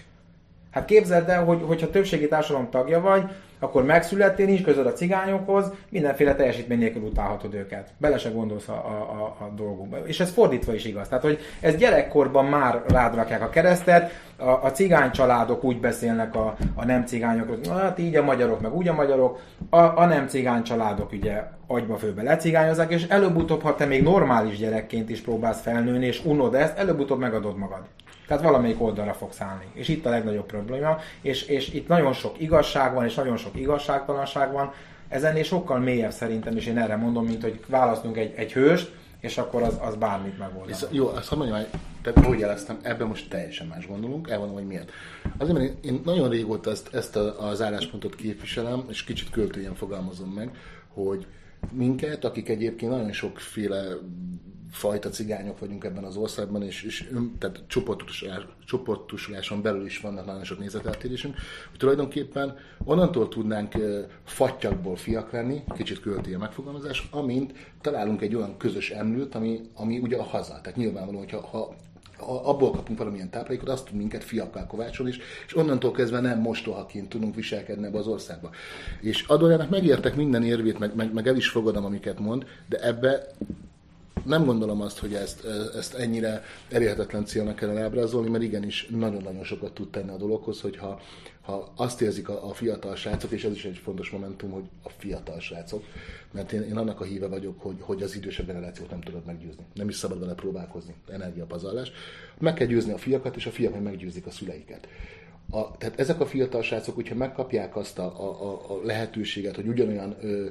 Hát képzeld el, hogy, hogyha többségi társadalom tagja vagy, akkor megszülettél, nincs közöd a cigányokhoz, mindenféle teljesítmény nélkül utálhatod őket. Bele se gondolsz a, a, a dolgokba. És ez fordítva is igaz. Tehát, hogy ez gyerekkorban már rád rakják a keresztet, a, a cigány családok úgy beszélnek a, a nem cigányokról, hát így a magyarok, meg úgy a magyarok, a, a nem cigány családok ugye agyba-főbe lecigányozzák, és előbb-utóbb, ha te még normális gyerekként is próbálsz felnőni, és unod ezt, előbb-utóbb megadod magad. Tehát valamelyik oldalra fogsz állni. És itt a legnagyobb probléma, és, és itt nagyon sok igazság van, és nagyon sok igazságtalanság van. Ez ennél sokkal mélyebb szerintem, és én erre mondom, mint hogy választunk egy, egy hőst, és akkor az, az bármit megoldani. Jó, azt mondjam, hogy tehát, ahogy jeleztem, ebben most teljesen más gondolunk, elmondom, hogy miért. Azért, mert én nagyon régóta ezt, ezt az álláspontot képviselem, és kicsit költően fogalmazom meg, hogy minket, akik egyébként nagyon sokféle fajta cigányok vagyunk ebben az országban, és, és tehát csoportosulás, csoportosuláson belül is vannak nagyon sok nézeteltérésünk, hogy tulajdonképpen onnantól tudnánk fattyakból fiak lenni, kicsit költi a megfogalmazás, amint találunk egy olyan közös emlőt, ami, ami ugye a haza. Tehát nyilvánvalóan, hogyha ha, ha abból kapunk valamilyen táplálékot, azt tud minket fiakká kovácsolni, és, és onnantól kezdve nem mostohaként tudunk viselkedni ebbe az országba. És Adorjának megértek minden érvét, meg, meg, meg el is fogadom, amiket mond, de ebbe nem gondolom azt, hogy ezt, ezt ennyire elérhetetlen célnak kellene ábrázolni, mert igenis nagyon-nagyon sokat tud tenni a dologhoz, hogyha ha azt érzik a, a fiatal srácok, és ez is egy fontos momentum, hogy a fiatal srácok, mert én, én annak a híve vagyok, hogy, hogy az idősebb generációt nem tudod meggyőzni. Nem is szabad vele próbálkozni, energiapazarlás. Meg kell győzni a fiakat, és a fiak meg meggyőzik a szüleiket. A, tehát ezek a fiatal srácok, hogyha megkapják azt a, a, a lehetőséget, hogy ugyanolyan ö,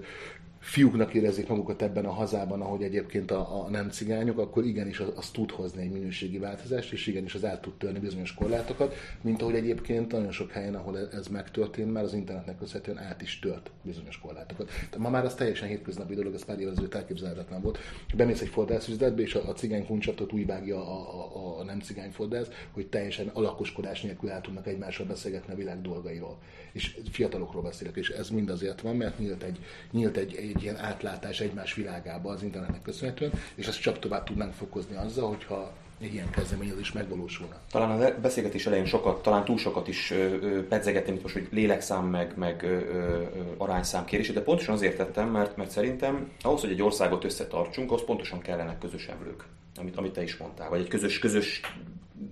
fiúknak érezzék magukat ebben a hazában, ahogy egyébként a, a nem cigányok, akkor igenis az, az tud hozni egy minőségi változást, és igenis az át tud törni bizonyos korlátokat, mint ahogy egyébként nagyon sok helyen, ahol ez megtörtént, már az internetnek köszönhetően át is tört bizonyos korlátokat. Tehát ma már az teljesen hétköznapi dolog, ez pár évvel ezelőtt elképzelhetetlen volt. Bemész egy fordrászüzletbe, és a, a cigány kuncsatot úgy vágja a, a, a nem cigány fordrász, hogy teljesen alakoskodás nélkül el tudnak egymással beszélgetni a világ dolgairól. És fiatalokról beszélek, és ez mind azért van, mert nyílt egy, nyílt egy egy ilyen átlátás egymás világába az internetnek köszönhetően, és ezt csak tovább tudnánk fokozni azzal, hogyha egy ilyen kezdeményezés megvalósulna. Talán a beszélgetés elején sokat, talán túl sokat is pedzegettem itt most, hogy lélekszám meg, meg ö, ö, arányszám kérése, de pontosan azért tettem, mert, mert szerintem ahhoz, hogy egy országot összetartsunk, ahhoz pontosan kellenek közös emlők, amit, amit te is mondtál, vagy egy közös, közös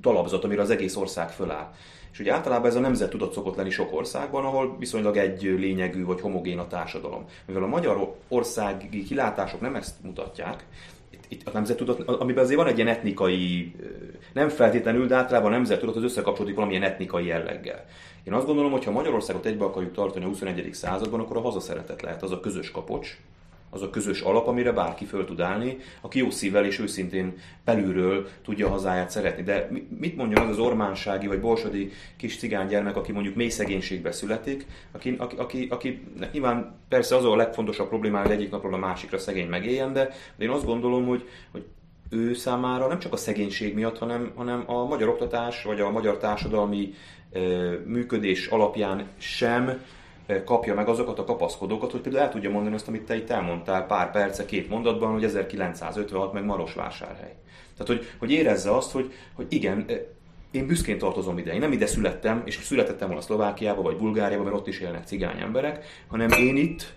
talapzat, amire az egész ország föláll. És ugye általában ez a nemzettudat szokott lenni sok országban, ahol viszonylag egy lényegű vagy homogén a társadalom. Mivel a magyar országi kilátások nem ezt mutatják, itt, itt a nemzettudat, amiben azért van egy ilyen etnikai, nem feltétlenül, de általában a nemzettudat az összekapcsolódik valamilyen etnikai jelleggel. Én azt gondolom, hogy ha Magyarországot egybe akarjuk tartani a huszonegyedik században, akkor a hazaszeretet lehet az a közös kapocs, az a közös alap, amire bárki föl tud állni, aki jó szívvel és őszintén belülről tudja hazáját szeretni. De mit mondjon az az ormánsági vagy borsodi kis cigánygyermek, aki mondjuk mély szegénységbe születik, aki, aki, aki, aki nyilván persze az a legfontosabb problémája, hogy egyik napról a másikra szegény megéljen, de, de én azt gondolom, hogy, hogy ő számára nem csak a szegénység miatt, hanem, hanem a magyar oktatás vagy a magyar társadalmi e, működés alapján sem kapja meg azokat a kapaszkodókat, hogy például el tudja mondani azt, amit te itt elmondtál pár perce, két mondatban, hogy ezerkilencszázötvenhat meg Marosvásárhely. Tehát, hogy, hogy érezze azt, hogy, hogy igen, én büszkén tartozom ide, én nem ide születtem, és születettem volna Szlovákiába vagy Bulgáriába, mert ott is élnek cigány emberek, hanem én itt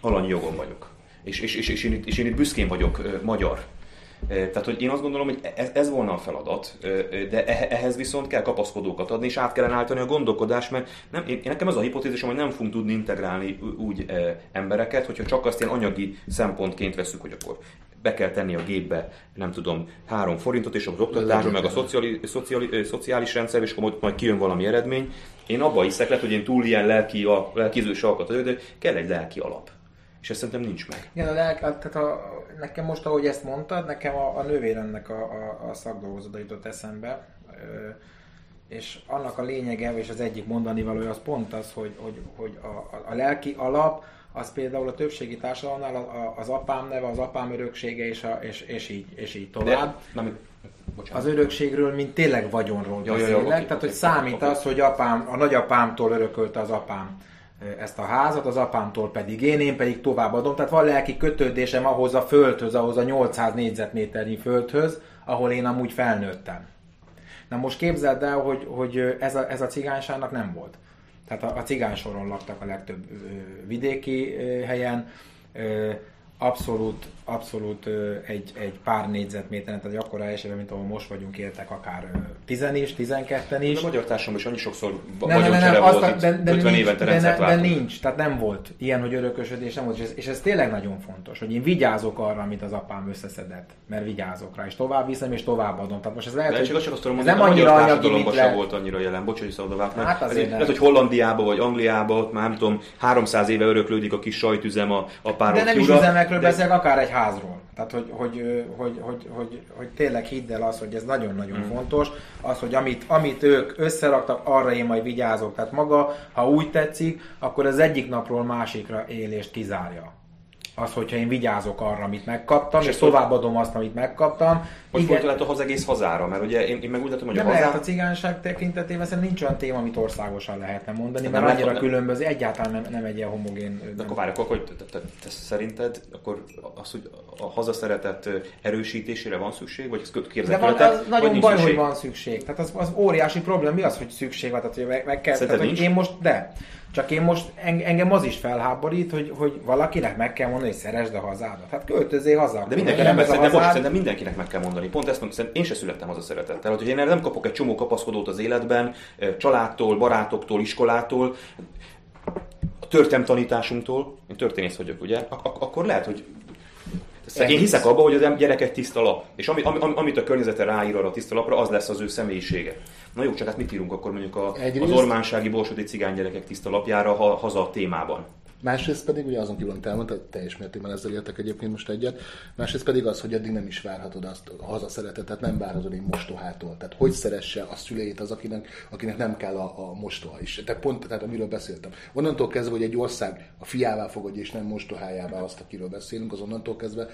alanyi jogon vagyok. És, és, és, és, én, itt, és én itt büszkén vagyok magyar. Tehát, hogy én azt gondolom, hogy ez, ez volna a feladat, de ehhez viszont kell kapaszkodókat adni, és át kellene állítani a gondolkodást, mert nem, én, nekem ez a hipotézisem, hogy nem fogunk tudni integrálni úgy e, embereket, hogyha csak azt ilyen anyagi szempontként veszük, hogy akkor be kell tenni a gépbe, nem tudom, három forintot, és az oktatásról, meg a szociali, szociali, szociális rendszer, és akkor majd kijön valami eredmény. Én abba hiszek, lehet, hogy én túl ilyen lelki, a, lelkizős alkat vagyok, de kell egy lelki alap. És ezt szerintem nincs meg. Igen, a lelk, tehát a, nekem most, ahogy ezt mondtad, nekem a, a nővéremnek a, a, a szakdolgozata jutott eszembe, ö, és annak a lényege, és az egyik mondani valója az pont az, hogy, hogy, hogy a, a lelki alap, az például a többségi társadalomnál a, a, az apám neve, az apám öröksége, és, a, és, és, így, és így tovább. De, nem, az örökségről, mint tényleg vagyonról beszélek, ja, ja, ja, tehát okay, hogy okay, számít okay. az, hogy apám, a nagyapámtól örökölte az apám ezt a házat, az apámtól pedig én, én pedig továbbadom. Tehát van lelki kötődésem ahhoz a földhöz, ahhoz a nyolcszáz négyzetméternyi földhöz, ahol én amúgy felnőttem. Na most képzeld el, hogy, hogy ez, a, ez a cigányságnak nem volt. Tehát a, a cigánysoron laktak a legtöbb ö, vidéki ö, helyen, ö, abszolút, abszolút ö, egy, egy pár négyzetméteren, tehát akkora esetben, mint ahol most vagyunk, éltek akár tizen is, tizenketten is. De a magyar társadalom is annyi sokszor vagyoncsere volt, itt ötven évente rendszert váltunk. De nincs, tehát nem volt ilyen, hogy örökösödés nem volt, és ez, és ez tényleg nagyon fontos, hogy én vigyázok arra, amit az apám összeszedett, mert vigyázok rá, és tovább viszem, és tovább adom. Tehát most ez lehet, de hogy, csak azt tudom, hogy nem a magyar társadalomban sem volt annyira jelen, bocs, hogy szabad a vágnak. Hát azért lehet, hogy Hollandiában vagy Angliában, már nem tudom, háromszáz éve öröklődik a kis sajtüzem a, a pároktyúra. De... beszélek akár egy házról. Tehát, hogy, hogy, hogy, hogy, hogy, hogy tényleg hidd el az, hogy ez nagyon-nagyon mm. fontos, az, hogy amit, amit ők összeraktak, arra én majd vigyázok. Tehát maga, ha úgy tetszik, akkor az egyik napról másikra élést kizárja. Az, hogyha én vigyázok arra, amit megkaptam, és, és továbbadom azt, amit megkaptam. Most volt lehet az egész hazára, mert ugye én, én meg úgy látom, hogy a hazá... lehet a cigányság tekintetében, szerintem nincs olyan téma, amit országosan lehetne mondani, mert annyira különböző, egyáltalán nem, nem egy ilyen homogén... De akkor várj, akkor te, te, te szerinted akkor az, hogy a hazaszeretet erősítésére van szükség, vagy ezt képzelhetőleg? De van, az nagyon baj, hogy van szükség. Tehát az, az óriási probléma, mi az, hogy szükség van, tehát hogy meg, meg kell... Tehát, hogy én most, de... Csak én most, engem az is felháborít, hogy, hogy valakinek meg kell mondani, hogy szeresd a hazádat. Hát költözél haza. De mindenkinek, meg, hazád... most, szerintem mindenkinek meg kell mondani. Pont ezt mondom, én se születtem haza szeretettel. Hogy én nem kapok egy csomó kapaszkodót az életben, családtól, barátoktól, iskolától, a történelmi tanításunktól, én történész vagyok, ugye, Ak- akkor lehet, hogy... Én hiszek abban, hogy a gyerek egy tiszta lap, és ami, ami, amit a környezete ráír arra a tiszta lapra, az lesz az ő személyisége. Na jó, csak hát mit írunk akkor mondjuk a, az ormánsági borsodi cigánygyerekek tiszta lapjára ha, haza a témában? Másrészt pedig, ugye azon kívül, amit elmondtad, teljes mértékben ezzel értek egyébként most egyet, másrészt pedig az, hogy eddig nem is várhatod azt a hazaszeretetet, nem várhatod egy mostohától. Tehát hogy szeresse a szüleit az, akinek, akinek nem kell a, a mostoha is. Tehát pont, tehát amiről beszéltem. Onnantól kezdve, hogy egy ország a fiává fogadja és nem mostohájává azt, akiről beszélünk, az onnantól kezdve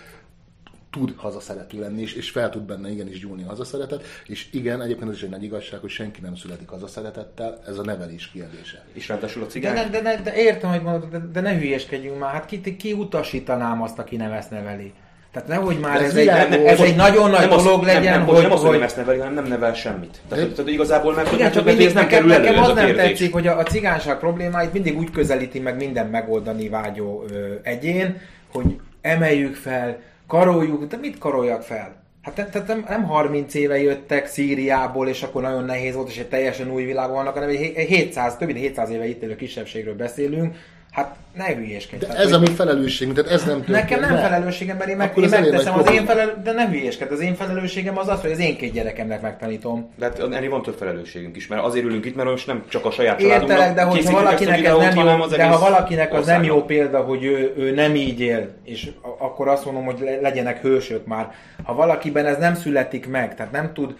tud hazaszerető lenni, és, és fel tud benne igenis gyúlni hazaszeretet, és igen, egyébként az is egy nagy igazság, hogy senki nem születik hazaszeretettel, ez a nevelés kérdése. És ráadásul a cigány... De, de, de, de értem, hogy mondod, de, de ne hülyeskedjünk már, hát ki, ki utasítanám azt, aki nem ezt neveli. Tehát nehogy már ez, ez, egy, nem, ez egy nagyon nagy az, dolog legyen, nem, nem, hogy... Nem, nem az, hogy nem ezt neveli, hanem nem nevel semmit. Tehát, tehát igazából meg... Igen, csak mindig nekem az nem tetszik, hogy a cigányság problémáit mindig úgy közelíti meg minden megoldani vágyó egyén, hogy emeljük fel, karoljuk, de mit karoljak fel? Hát tehát nem, nem harminc éve jöttek Szíriából, és akkor nagyon nehéz volt, és egy teljesen új világ vannak, hanem egy hétszáz, több mint hétszáz éve itt élő kisebbségről beszélünk, Hát ne hülyéskedj. Tehát, ez a mi felelősségünk, tehát ez nem történt. Nekem nem ne. felelősségem, mert én, meg, én megteszem az én felelősségem, de ne hülyéskedj. Az én felelősségem az az, hogy az én két gyerekemnek megtanítom. De hát ennél van több felelősségünk is, mert azért ülünk itt, mert most nem csak a saját családunknak de hogyha valakinek ez nem jó, az de ha valakinek az nem jó példa, hogy ő, ő nem így él, és akkor azt mondom, hogy legyenek hősök már. Ha valakiben ez nem születik meg, tehát nem tud,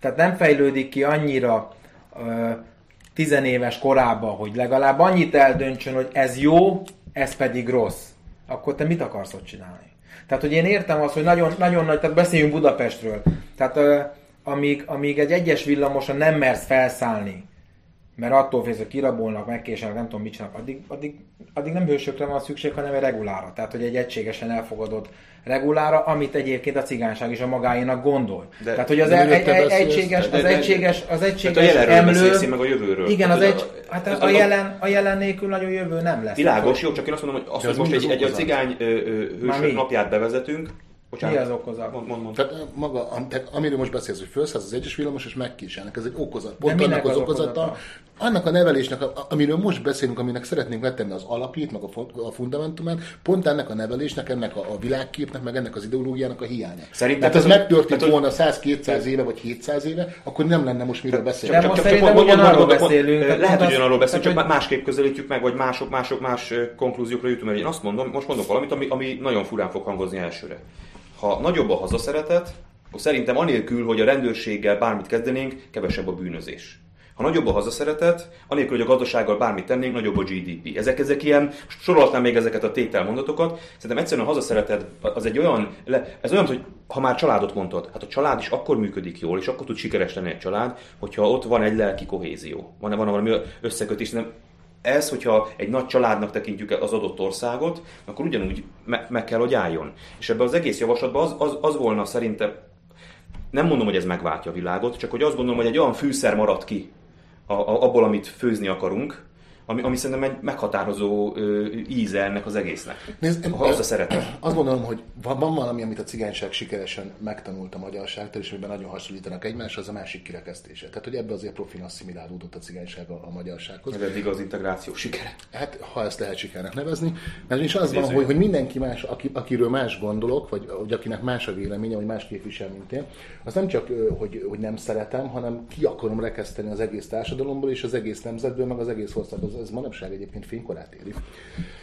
tehát nem fejlődik ki annyira tizenéves korában, hogy legalább annyit eldöntsön, hogy ez jó, ez pedig rossz, akkor te mit akarsz ott csinálni? Tehát, hogy én értem azt, hogy nagyon, nagyon nagy, tehát beszéljünk Budapestről, tehát uh, amíg, amíg egy egyes villamoson nem mersz felszállni, mert attól félsz, hogy kirabolnak, megkésenek, nem tudom mit csinálnak, addig, addig, addig nem hősökre van szükség, hanem egy regulára. Tehát, hogy egy egységesen elfogadott regulára, amit egyébként a cigányság is a magáénak gondol. De tehát, hogy az el, egy, beszélsz, egységes, az egységes, az egységes hát emlő... meg a jövőről. Igen, az egy, hát az a, jelen, a jelen nélkül nagyon jövő nem lesz. Világos, jó, csak én azt mondom, hogy azt, hogy most egy, egy a cigány ö, ö, hősök napját bevezetünk, bocsánat. Mi az okozat? Mond, mond, mond. Tehát, maga, tehát amiről most beszélsz, hogy felszállsz az egyes villamos és megkísérnek, ez egy okozat. Pont annak az, az okozata, okozata, annak a nevelésnek, amiről most beszélünk, aminek szeretnénk letenni az alapját, meg a fundamentumát, pont ennek a nevelésnek, ennek a, a világképnek, meg ennek az ideológiának a hiánya. Szerintem tehát ez megtörtént volna száz-kétszáz éve, vagy hétszáz éve, akkor nem lenne most miről beszélni. Csak, csak, csak, csak ugyanarról beszélünk. Lehet, hogy ugyanarról beszélünk, csak másképp közelítjük meg, vagy mások, mások más konklúziókra jutunk. Én azt mondom, most mondok valamit, ami nagyon furán fog hangozni elsőre. Ha nagyobb a hazaszeretet, akkor szerintem anélkül, hogy a rendőrséggel bármit kezdenénk, kevesebb a bűnözés. Ha nagyobb a hazaszeretet, anélkül, hogy a gazdasággal bármit tennénk, nagyobb a gé dé pé. Ezek, ezek ilyen, sorolhatnám még ezeket a tételmondatokat, szerintem egyszerűen a hazaszeretet az egy olyan, ez olyan, hogy ha már családot mondtad, hát a család is akkor működik jól, és akkor tud sikeres lenni egy család, hogyha ott van egy lelki kohézió, van-e van valami összekötés, nem. Ez, hogyha egy nagy családnak tekintjük az adott országot, akkor ugyanúgy me- meg kell, hogy álljon. És ebben az egész javaslatban az, az, az volna szerintem, nem mondom, hogy ez megváltja a világot, csak hogy azt gondolom, hogy egy olyan fűszer marad ki a, a, abból, amit főzni akarunk, ami, ami szerintem egy meghatározó ö, íze ennek az egésznek. Nézd, ha azt szeretem. Azt gondolom, hogy van, van valami, amit a cigányság sikeresen megtanult a magyarságtól, és amiben nagyon hasonlítanak egymásra, az a másik kirekesztése. Tehát, hogy ebbe azért profin asszimilálódott a cigányság a, a magyarsághoz. Ez eddig az integráció sikere. Hát, ha ezt lehet sikernek nevezni. Mert is az van, hogy, hogy mindenki más, aki, akiről más gondolok, vagy, vagy akinek más a véleménye, vagy más képvisel, mint én, az nem csak, hogy, hogy nem szeretem, hanem ki akarom rekeszteni az egész társadalomból, és az egész nemzetből, meg az egész országból. Ez manapság egyébként fénykorát éri.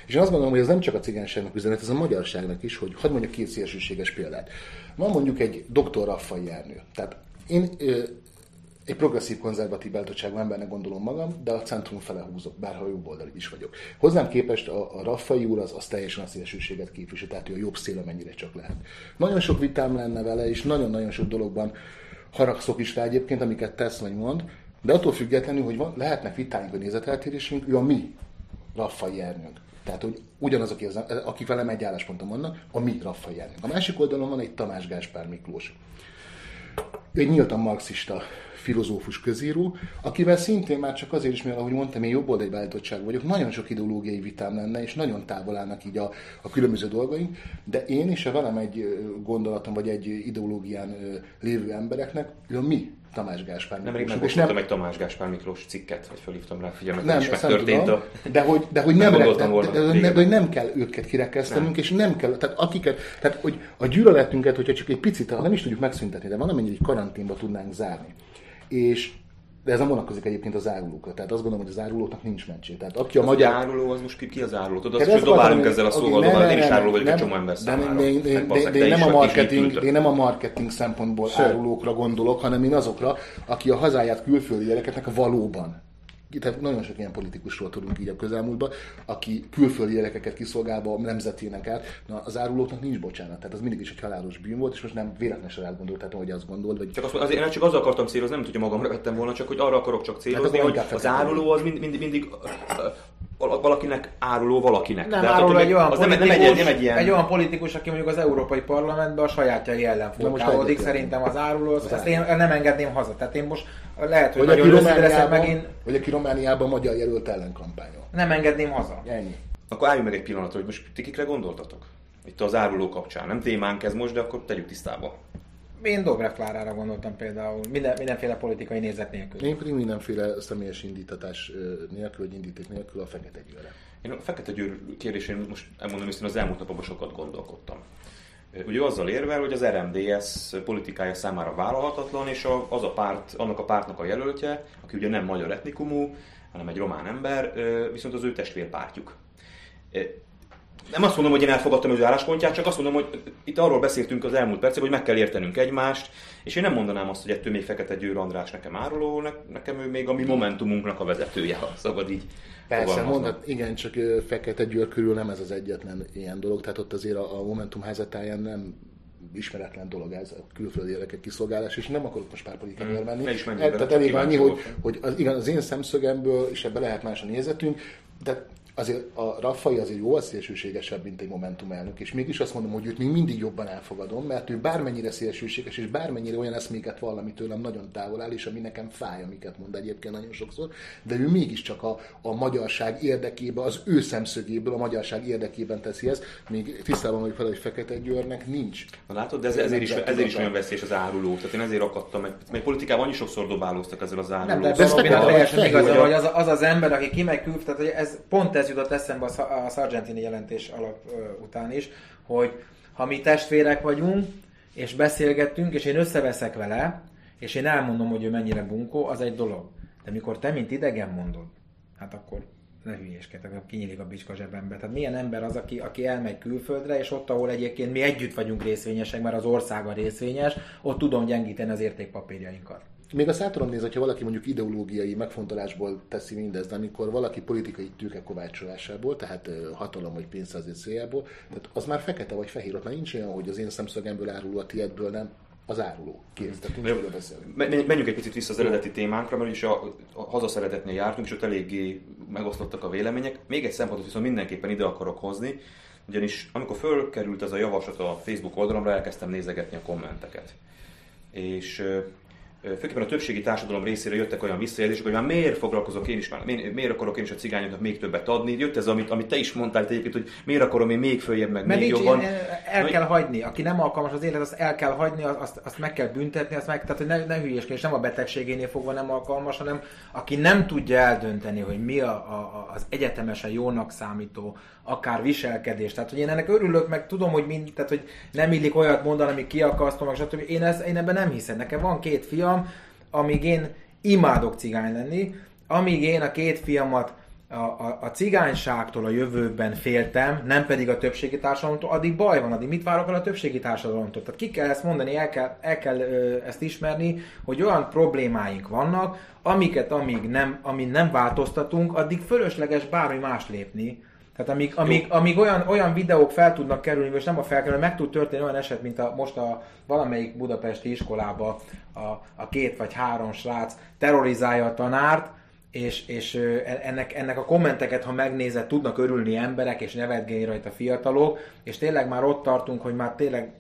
És én azt gondolom, hogy ez nem csak a cigányságnak üzenet, ez a magyarságnak is, hogy hadd mondjak két szélsőséges példát. Van mondjuk egy doktor Raffai Ernő. Tehát én ö, egy progresszív, konzervatív eltottságú embernek gondolom magam, de a centrum fele húzok, bárha jobb oldali is vagyok. Hozzám képest a, a Raffai úr az, az teljesen a szélsőséget képvisel, tehát ő a jobb szél, amennyire csak lehet. Nagyon sok vitám lenne vele, és nagyon-nagyon sok dologban haragszok is rá egyébként, amiket tesz vagy mond. De attól függetlenül, hogy van, lehetnek vitáink a nézeteltérésünk, ő a mi Raffai Ernőnk. Tehát, hogy ugyanazok, akik velem egy állásponton vannak, a mi Raffai Ernőnk. A másik oldalon van egy Tamás Gáspár Miklós. Ő egy nyíltan marxista filozófus közíró, akivel szintén már csak azért is, mert ahogy mondtam, én jobboldali beállítottság vagyok, nagyon sok ideológiai vitám lenne, és nagyon távol állnak így a, a különböző dolgaink, de én és a velem egy gondolatom, vagy egy ideológián lévő embereknek, ő a mi Tamás Gáspár Miklós. Nemrég megoltottam nem... egy Tamás Gáspár Miklós cikket, vagy felhívtam rá figyelmet, nem, és megtörtént tudom, a... De hogy, de hogy nem, nem, rektem, de, de, nem kell őket kirekesztenünk, és nem kell, tehát akiket, tehát hogy a gyűlöletünket, hogyha csak egy picit, ha nem is tudjuk megszüntetni, de valamennyire egy karanténba tudnánk zárni. És de ez nem vonatkozik egyébként az árulókra. Tehát azt gondolom, hogy az árulóknak nincs mentség. Tehát aki a az magyar... áruló, az most ki, ki az áruló? Tudod, azt, hogy dobálunk ezzel a szóval, ne, dobálunk. Én is áruló vagyok, nem, egy csomó ember számára. De, de, de, de én, nem én nem a marketing szempontból Sőt. árulókra gondolok, hanem én azokra, aki a hazáját külföldi gyerekeknek valóban. Tehát nagyon sok ilyen politikusról tudunk így a közelmúltban, aki külföldi gyerekeket kiszolgálva a nemzetének át. Na, az árulóknak nincs bocsánat, tehát az mindig is egy halálos bűn volt, és most nem véletlenül átgondoltatom, hogy azt gondolod, hogy... Csak azt, azért, én csak azzal akartam célozni, nem tudja magamra vettem volna, csak hogy arra akarok csak célozni, hogy az áruló az mind, mind, mindig valakinek áruló valakinek. Nem áruló, hát, egy, olyan az politikus, nem egy, nem egy, ilyen... egy olyan politikus, aki mondjuk az Európai Parlamentben a sajátjai ellen fordulódik, szerintem az áruló, az azt én nem engedném haza. Tehát én most lehet, hogy vagy nagyon össze megint... Vagy aki Romániában magyar jelölt ellen kampányol. Nem engedném haza. Ennyi. Akkor álljunk meg egy pillanatra, hogy most ti kikre gondoltatok? Itt az áruló kapcsán. Nem témánk ez most, de akkor tegyük tisztába. én Dobrev Klárára gondoltam például, minden, mindenféle politikai nézet nélkül. Én pedig mindenféle személyes indítatás nélkül, vagy indíték nélkül a Fekete Győrre. Én a Fekete Győr kérdésén most elmondom őszintén, az elmúlt napokban sokat gondolkodtam. Ugye azzal érvel, hogy az er em dé es politikája számára vállalhatatlan, és az a párt, annak a pártnak a jelöltje, aki ugye nem magyar etnikumú, hanem egy román ember, viszont az ő testvérpártjuk. Nem azt mondom, hogy én elfogadtam az ő álláspontját, csak azt mondom, hogy itt arról beszéltünk az elmúlt percében, hogy meg kell értenünk egymást, és én nem mondanám azt, hogy ettől még Fekete Győr András nekem áruló, nekem ő még a mi Momentumunknak a vezetője, ha szabad így. Persze, mondhat, igen, csak Fekete Győr körül nem ez az egyetlen ilyen dolog, tehát ott azért a Momentum házatáján nem ismeretlen dolog ez, a külföldi érdekek kiszolgálás, és nem akarok most párpolitikára hmm, elmenni. El, tehát elég annyi, hogy, hogy az, igen, az én szemszögemből, és ebbe lehet más a nézetünk, de azért a Raffai azért jóval szélsőségesebb, mint egy Momentum elnök, és mégis azt mondom, hogy őt még mindig jobban elfogadom, mert ő bármennyire szélsőséges, és bármennyire olyan eszméket vall, ami tőlem nagyon távol áll, és ami nekem fáj, amiket mond egyébként nagyon sokszor, de ő mégiscsak a, a magyarság érdekében, az ő szemszögéből, a magyarság érdekében teszi ezt, még tisztában vagyok fel, hogy Fekete Győrnek nincs. Na látod, de ez, ezért, is, ezért is olyan veszélyes az áruló, tehát én ezért akadtam, mert, mert politikában annyi sokszor dobálóztak ezzel az áruló. Nem, de szóval ez az az ember, aki kimegy külföldre, tehát hogy ez pont ez Ez jutott eszembe a sargentini jelentés alap után is, hogy ha mi testvérek vagyunk, és beszélgettünk, és én összeveszek vele, és én elmondom, hogy ő mennyire bunkó, az egy dolog. De mikor te, mint idegen mondod, hát akkor ne hülyéskedj, kinyílik a bicska zsebembe. Tehát milyen ember az, aki, aki elmegy külföldre, és ott, ahol egyébként mi együtt vagyunk részvényesek, mert az ország a részvényes, ott tudom gyengíteni az értékpapírjainkat. Még azt át tudom nézni, hogyha valaki mondjuk ideológiai megfontolásból teszi mindezt, de amikor valaki politikai tőke kovácsolásából, tehát hatalom vagy pénzszerzés céljából, tehát az már fekete vagy fehér, ott már nincs olyan, hogy az én szemszögemből áruló, a tiédből nem, az áruló. Kész, tehát nincs oda beszélni. Menjünk egy picit vissza az eredeti témánkra, mert is a, a hazaszeretetnél jártunk, és ott eléggé megosztottak a vélemények. Még egy szempontot viszont mindenképpen ide akarok hozni, ugyanis amikor fölkerült ez a javaslat a Facebook oldalamra, elkezdtem nézegetni a kommenteket. És főképpen a többségi társadalom részére jöttek olyan visszajelzések, hogy már miért foglalkozok én is, már, miért akarok én is a cigányoknak még többet adni. Jött ez, amit, amit te is mondtál egyébként, hogy miért akarom én még följebb, meg mert még jobban. Én, el Na, kell hagyni. Aki nem alkalmas az élet, azt el kell hagyni, azt, azt meg kell büntetni, azt meg, tehát hogy ne, ne hülyéskedj, és nem a betegségénél fogva nem alkalmas, hanem aki nem tudja eldönteni, hogy mi a, a, az egyetemesen jónak számító, akár viselkedés. Tehát, hogy én ennek örülök, meg tudom, hogy, mind, tehát, hogy nem illik olyat mondani, amit ki akasztom, meg stb. Én, ezt, én ebben nem hiszem. Nekem van két fiam, amíg én imádok cigány lenni, amíg én a két fiamat a, a, a cigányságtól a jövőben féltem, nem pedig a többségi társadalomtól, addig baj van, addig mit várok el a többségi társadalomtól? Tehát ki kell ezt mondani, el kell, el kell ö, ezt ismerni, hogy olyan problémáink vannak, amiket amíg nem, amin nem változtatunk, addig fölösleges bármi más lépni. Tehát amíg, amíg, amíg olyan, olyan videók fel tudnak kerülni, és nem a felkerülni, meg tud történni olyan eset, mint a, most a valamelyik budapesti iskolában a, a két vagy három srác terrorizálja a tanárt, és, és ennek, ennek a kommenteket, ha megnézed, tudnak örülni emberek, és nevetgélni rajta fiatalok, és tényleg már ott tartunk, hogy már tényleg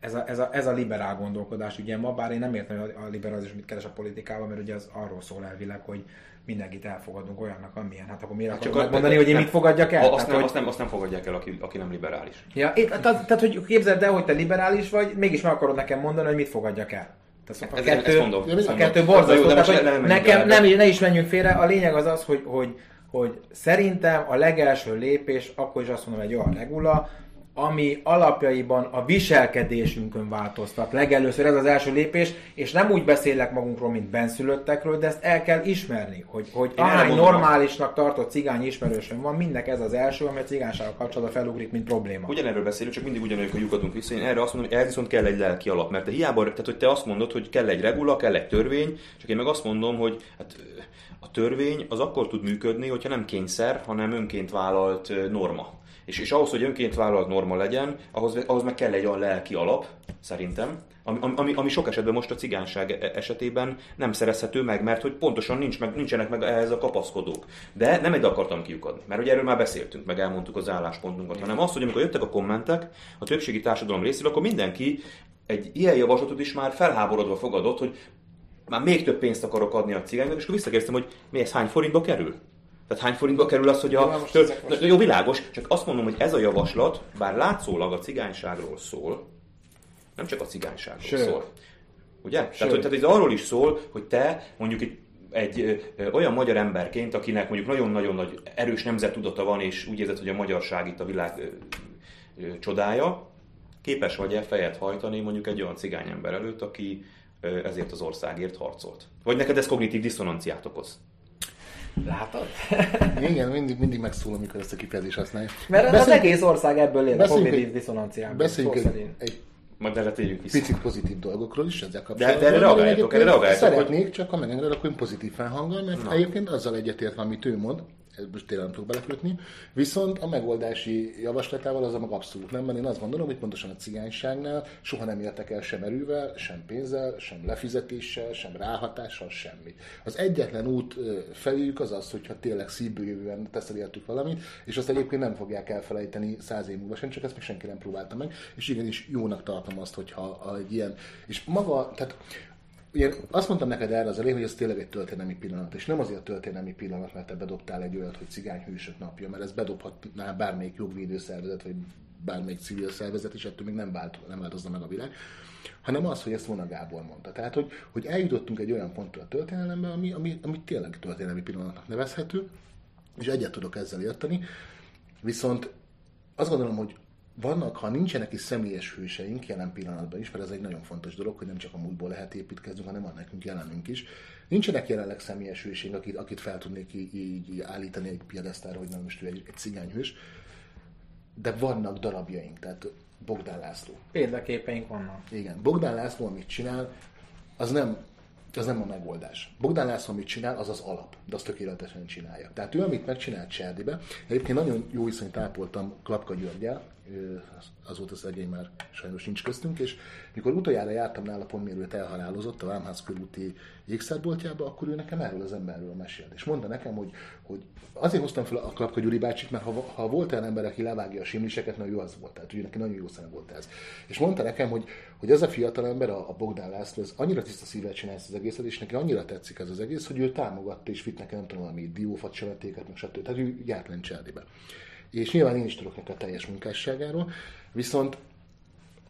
ez a, ez a, ez a liberál gondolkodás ugye ma, bár én nem értem, hogy a liberalizmus mit keres a politikában, mert ugye az arról szól elvileg, hogy mindenkit elfogadunk olyannak, amilyen. Hát akkor miért akarok megmondani, hogy én mit fogadjak el? Azt, tehát, nem, hogy... azt, nem, azt nem fogadják el, aki, aki nem liberális. Ja, én, tehát, tehát, hogy képzeld el, hogy te liberális vagy, mégis meg akarod nekem mondani, hogy mit fogadjak el. Tehát, a ez, kettő, ez mondom, a kettő borzasztó. Tehát, hogy nem nekem, nem, ne is menjünk félre, a lényeg az az, hogy, hogy, hogy szerintem a legelső lépés, akkor is azt mondom, egy olyan regula, ami alapjaiban a viselkedésünkön változtat. Legelőször ez az első lépés, és nem úgy beszélek magunkról, mint benszülöttekről, de ezt el kell ismerni, hogy, hogy ahány normálisnak tartott cigány ismerősöm van, mindnek ez az első, ami a cigánysággal kapcsolatban felugrik, mint probléma. Ugyanerről beszélünk, csak mindig ugyanolyan lyukadunk vissza. Én erre azt mondom, hogy ez viszont kell egy lelki alap, mert te hiába, tehát hogy te azt mondod, hogy kell egy regula, kell egy törvény, csak én meg azt mondom, hogy hát, a törvény az akkor tud működni, hogyha nem kényszer, hanem önként vállalt norma. És, és ahhoz, hogy önként vállalt norma legyen, ahhoz, ahhoz meg kell egy olyan lelki alap, szerintem, ami, ami, ami sok esetben most a cigányság esetében nem szerezhető meg, mert hogy pontosan nincs meg, nincsenek meg ehhez a kapaszkodók. De nem ide akartam kiukadni, mert ugye erről már beszéltünk, meg elmondtuk az álláspontunkat, hanem azt, hogy amikor jöttek a kommentek a többségi társadalom részéről, akkor mindenki egy ilyen javaslatot is már felháborodva fogadott, hogy már még több pénzt akarok adni a cigánynak, és akkor visszakérdeztem, hogy mi ez hány forintba kerül? Tehát hány forintba kerül az, hogy a... Jó, világos, csak azt mondom, hogy ez a javaslat, bár látszólag a cigányságról szól, nem csak a cigányságról Sőt. szól. Ugye? Sőt. Tehát, hogy, tehát ez arról is szól, hogy te mondjuk egy, egy ö, olyan magyar emberként, akinek mondjuk nagyon-nagyon nagy erős nemzettudata van, és úgy érzed, hogy a magyarság itt a világ ö, ö, csodája, képes vagy-e fejet hajtani mondjuk egy olyan cigány ember előtt, aki ö, ezért az országért harcolt. Vagy neked ez kognitív diszonanciát okoz? Látod? Igen, mindig, mindig megszól, amikor ezt a kifejezést használja. Mert beszéljük, az egész ország ebből él a kognitív diszonanciából. Beszéljünk egy, egy picit pozitív dolgokról is ezzel kapcsolatban. De, de erre reagáljátok, erre reagáljátok. Szeretnék, hogy... csak ha megengeded, akkor én pozitív felhanggal, mert Na. egyébként azzal egyetért, amit ő mond, most tényleg nem tudok beleflötni, viszont a megoldási javaslatával az a maga abszolút nem, mert én azt gondolom, hogy pontosan a cigányságnál soha nem értek el sem erővel, sem pénzzel, sem lefizetéssel, sem ráhatással, semmi. Az egyetlen út feléjük az az, hogyha tényleg szívből jövően teszel értük valamit, és azt egyébként nem fogják elfelejteni száz év múlva sem, csak ezt még senki nem próbálta meg, és igenis jónak tartom azt, hogyha egy ilyen, és maga, tehát ugye azt mondtam neked erre az elején, hogy ez tényleg egy történelmi pillanat, és nem azért történelmi pillanat, mert te bedobtál egy olyat, hogy cigányhősök napja, mert ezt bedobhatná bármelyik jogvédő szervezet, vagy bármelyik civil szervezet, és ettől még nem, vált, nem változna meg a világ, hanem az, hogy ezt Vona Gábor mondta. Tehát, hogy, hogy eljutottunk egy olyan pontra a történelembe, ami, ami, ami tényleg történelmi pillanatnak nevezhető, és egyet tudok ezzel érteni, viszont azt gondolom, hogy vannak, ha nincsenek is személyes hőseink jelen pillanatban is, mert ez egy nagyon fontos dolog, hogy nem csak a múltból lehet építkeznünk, hanem van nekünk jelenünk is. Nincsenek jelenleg személyes hőseink, akit, akit fel tudnék így, így állítani egy piedesztára, hogy nem most ő egy, egy cigányhős, de vannak darabjaink, tehát Bogdán László. Példaképeink vannak. Igen, Bogdán László, amit csinál, az nem... az nem a megoldás. Bogdán László, amit csinál, az az alap, de azt tökéletesen csinálja. Tehát ő, amit megcsinált Cserdibe, egyébként nagyon jó iszonyt ápoltam Klapka Györgyel, azóta szegény már sajnos nincs köztünk, és mikor utoljára jártam nála pont mielőtt elhalálozott a Vámház körúti ékszerboltjába, akkor ő nekem erről az emberről mesélt. És mondta nekem, hogy, hogy azért hoztam fel a Klapka Gyuri bácsit, mert ha, ha volt olyan ember, aki levágja a simliseket, na ő az volt, tehát ő neki nagyon jó szem volt ez. És mondta nekem, hogy, hogy ez a fiatal ember, a Bogdán László, ez annyira tiszta szívvel csinálja ezt az egészet, és neki annyira tetszik ez az egész, hogy ő támogatta és vitt nekem, nem tudom, valami diófat, semetéket, meg stb. Tehát ő járt lent Cserdibe. És nyilván én is tudok neki a teljes munkásságáról, viszont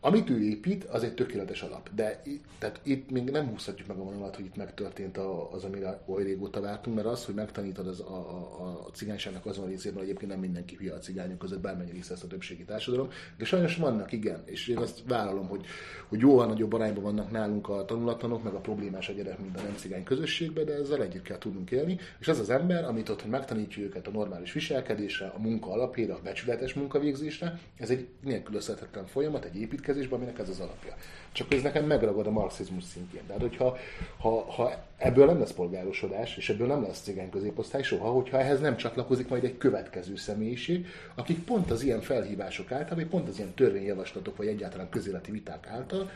amit ő épít, az egy tökéletes alap. De tehát itt még nem húzhatjuk meg a vonalat, hogy itt megtörtént az, amire oly régóta vártunk, mert az, hogy megtanítod az, a, a, a cigányságnak azon részében, egyébként nem mindenki hülye a cigányok között, bármennyi része ezt a többségi társadalom, de sajnos vannak, igen, és én azt vállalom, hogy, hogy jóval nagyobb arányban vannak nálunk a tanulatlanok, meg a problémás a gyerek, mint a nem cigány közösségben, de ezzel együtt kell tudnunk élni, és az az ember, amit ott, hogy megtanítja őket a normális viselkedésre, a munka alapjára, a becsületes munkavégzésre, ez egy nélkülözhetetlen folyamat, egy építkezés, aminek ez az alapja. Csak ez nekem megragad a marxizmus szintjén. Tehát, hogyha ha, ha ebből nem lesz polgárosodás, és ebből nem lesz cigány középosztály soha, hogyha ehhez nem csatlakozik majd egy következő személyiség, akik pont az ilyen felhívások által, vagy pont az ilyen törvényjavaslatok, vagy egyáltalán közéleti viták által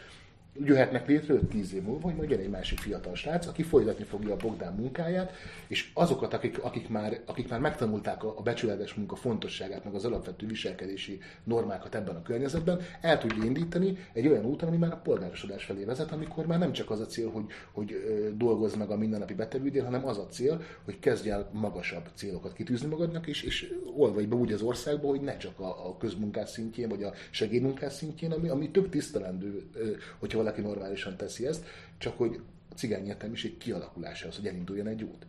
jöhetnek létre öt-tíz év múlva, hogy majd jön egy másik fiatal srác, aki folytatni fogja a Bogdán munkáját, és azokat, akik, akik, már, akik már megtanulták a becsületes munka fontosságát, meg az alapvető viselkedési normákat ebben a környezetben, el tudja indítani egy olyan úton, ami már a polgárosodás felé vezet, amikor már nem csak az a cél, hogy, hogy dolgozz meg a mindennapi betevődél, hanem az a cél, hogy kezdj el magasabb célokat kitűzni magadnak, és, és olvasd be úgy az országba, hogy ne csak a, a közmunkás szintjén, vagy a segédmunkás szintjén, ami, ami több tisztelendő, hogyha valaki normálisan teszi ezt, csak hogy a cigány értelmiség kialakulása az, hogy elinduljon egy út.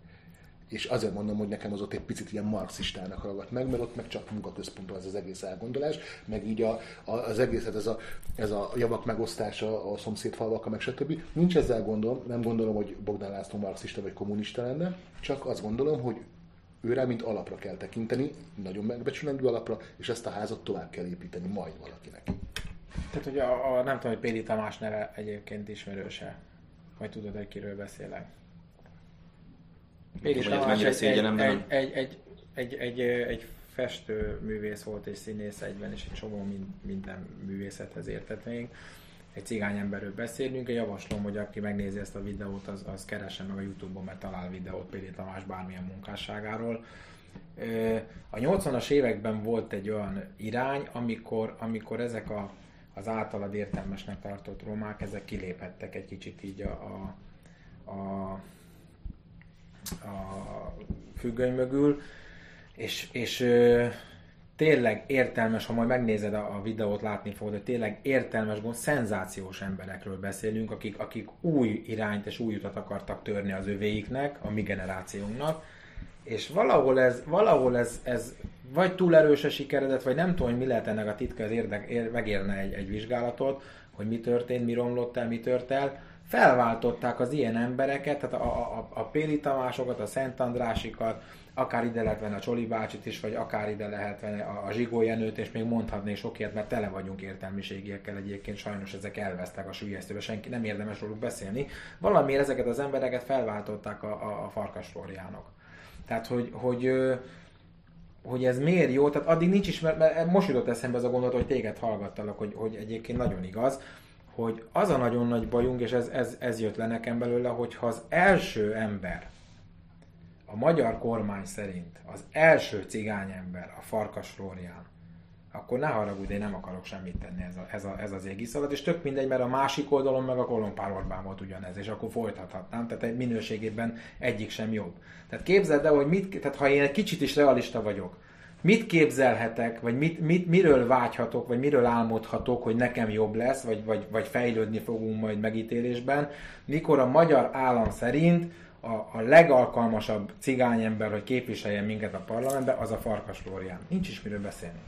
És azért mondom, hogy nekem az ott egy picit ilyen marxistának hallgat meg, mert ott meg csak munkaközpontban az az egész elgondolás, meg így a, a, az egészet, ez a, ez a javak megosztása a szomszédfalvakkal, meg stb. Nincs ezzel gondom, nem gondolom, hogy Bogdán László marxista vagy kommunista lenne, csak azt gondolom, hogy őre, mint alapra kell tekinteni, nagyon megbecsülendő alapra, és ezt a házat tovább kell építeni majd valakinek. Tehát, hogy a, a, nem tudom, hogy Péli Tamás neve egyébként ismerőse. Majd tudod, hogy kiről beszélek. Péli Tamás egy, egy, egy, egy, egy, egy, egy, egy festő művész volt és színész egyben, és egy csomó mind, minden művészethez értett még. Egy cigány emberről beszélünk, én javaslom, hogy aki megnézi ezt a videót, az, az keresse meg a YouTube-on, mert talál videót Péli Tamás bármilyen munkásságáról. A nyolcvanas években volt egy olyan irány, amikor, amikor ezek a az általad értelmesnek tartott romák, ezek kiléphettek egy kicsit így a, a, a, a függöny mögül, és, és tényleg értelmes, ha majd megnézed a, a videót, látni fogod, hogy tényleg értelmes, gond, szenzációs emberekről beszélünk, akik, akik új irányt és új utat akartak törni az övéiknek, a mi generációnknak, és valahol ez, valahol ez, ez vagy túl erős a sikeredet, vagy nem tudom, hogy mi lehet ennek a titka, ez érdek, ér, megérne egy, egy vizsgálatot, hogy mi történt, mi romlott el, mi tört el. Felváltották az ilyen embereket, tehát a, a, a Péli Tamásokat, a Szent Andrásikat, akár ide lehet venni a Csoli bácsit is, vagy akár ide lehet venni a, a Zsigó Jenőt, és még mondhatnék sokért, mert tele vagyunk értelmiségiekkel egyébként, sajnos ezek elvesztek a süllyesztőbe, senki nem érdemes róluk beszélni. Valamiért ezeket az embereket felváltották a, a, a Farkas Flóriánok. Tehát, hogy, hogy, hogy ez miért jó, tehát addig nincs is, mert most jutott eszembe az a gondolat, hogy téged hallgattalak, hogy, hogy egyébként nagyon igaz, hogy az a nagyon nagy bajunk, és ez, ez, ez jött le nekem belőle, hogyha az első ember, a magyar kormány szerint az első cigány ember a Farkas Flórián, akkor ne haragudj, én nem akarok semmit tenni ez, a, ez, a, ez az égiszalat, és tök mindegy, mert a másik oldalon meg a Kolompár Orbán volt ugyanez, és akkor folytathatnám, tehát minőségében egyik sem jobb. Tehát képzeld el, hogy mit, tehát ha én egy kicsit is realista vagyok, mit képzelhetek, vagy mit, mit, miről vágyhatok, vagy miről álmodhatok, hogy nekem jobb lesz, vagy, vagy, vagy fejlődni fogunk majd megítélésben, mikor a magyar állam szerint a, a legalkalmasabb cigányember, hogy képviseljen minket a parlamentben, az a Farkas Flórián. Nincs is miről beszélni.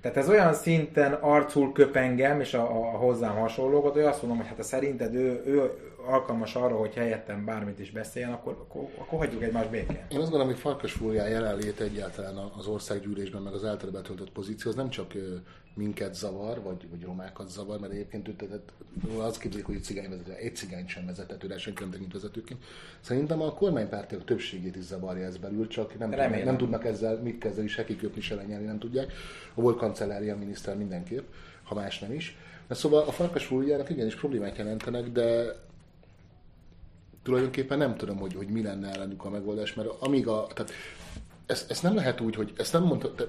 Tehát ez olyan szinten arcul köp engem, és a, a, a hozzám hasonlókat, hogy azt mondom, hogy hát ha szerinted ő, ő alkalmas arra, hogy helyettem bármit is beszéljen, akkor, akkor, akkor hagyjuk egymást békén. Én azt gondolom, hogy Farkas Flórián jelenlét egyáltalán az országgyűlésben, meg az által betöltött pozíció, az nem csak minket zavar, vagy, vagy romákat zavar, mert egyébként azt képzeljük, hogy egy cigány vezető, egy cigány sem vezetett, senki nem tekint vezetőként. Szerintem a kormánypártiak többségét is zavarja ez belül, csak nem, tudnak, nem tudnak ezzel mit kezdeni, se kiköpni, se lenyelni, nem tudják. A volt kancellária miniszter mindenképp, ha más nem is. De szóval a Farkas Flóriának igenis problémák jelentenek, de tulajdonképpen nem tudom, hogy, hogy mi lenne ellenük a megoldás, mert amíg a... Tehát ezt, ezt nem lehet úgy, hogy ezt nem mondta... Te,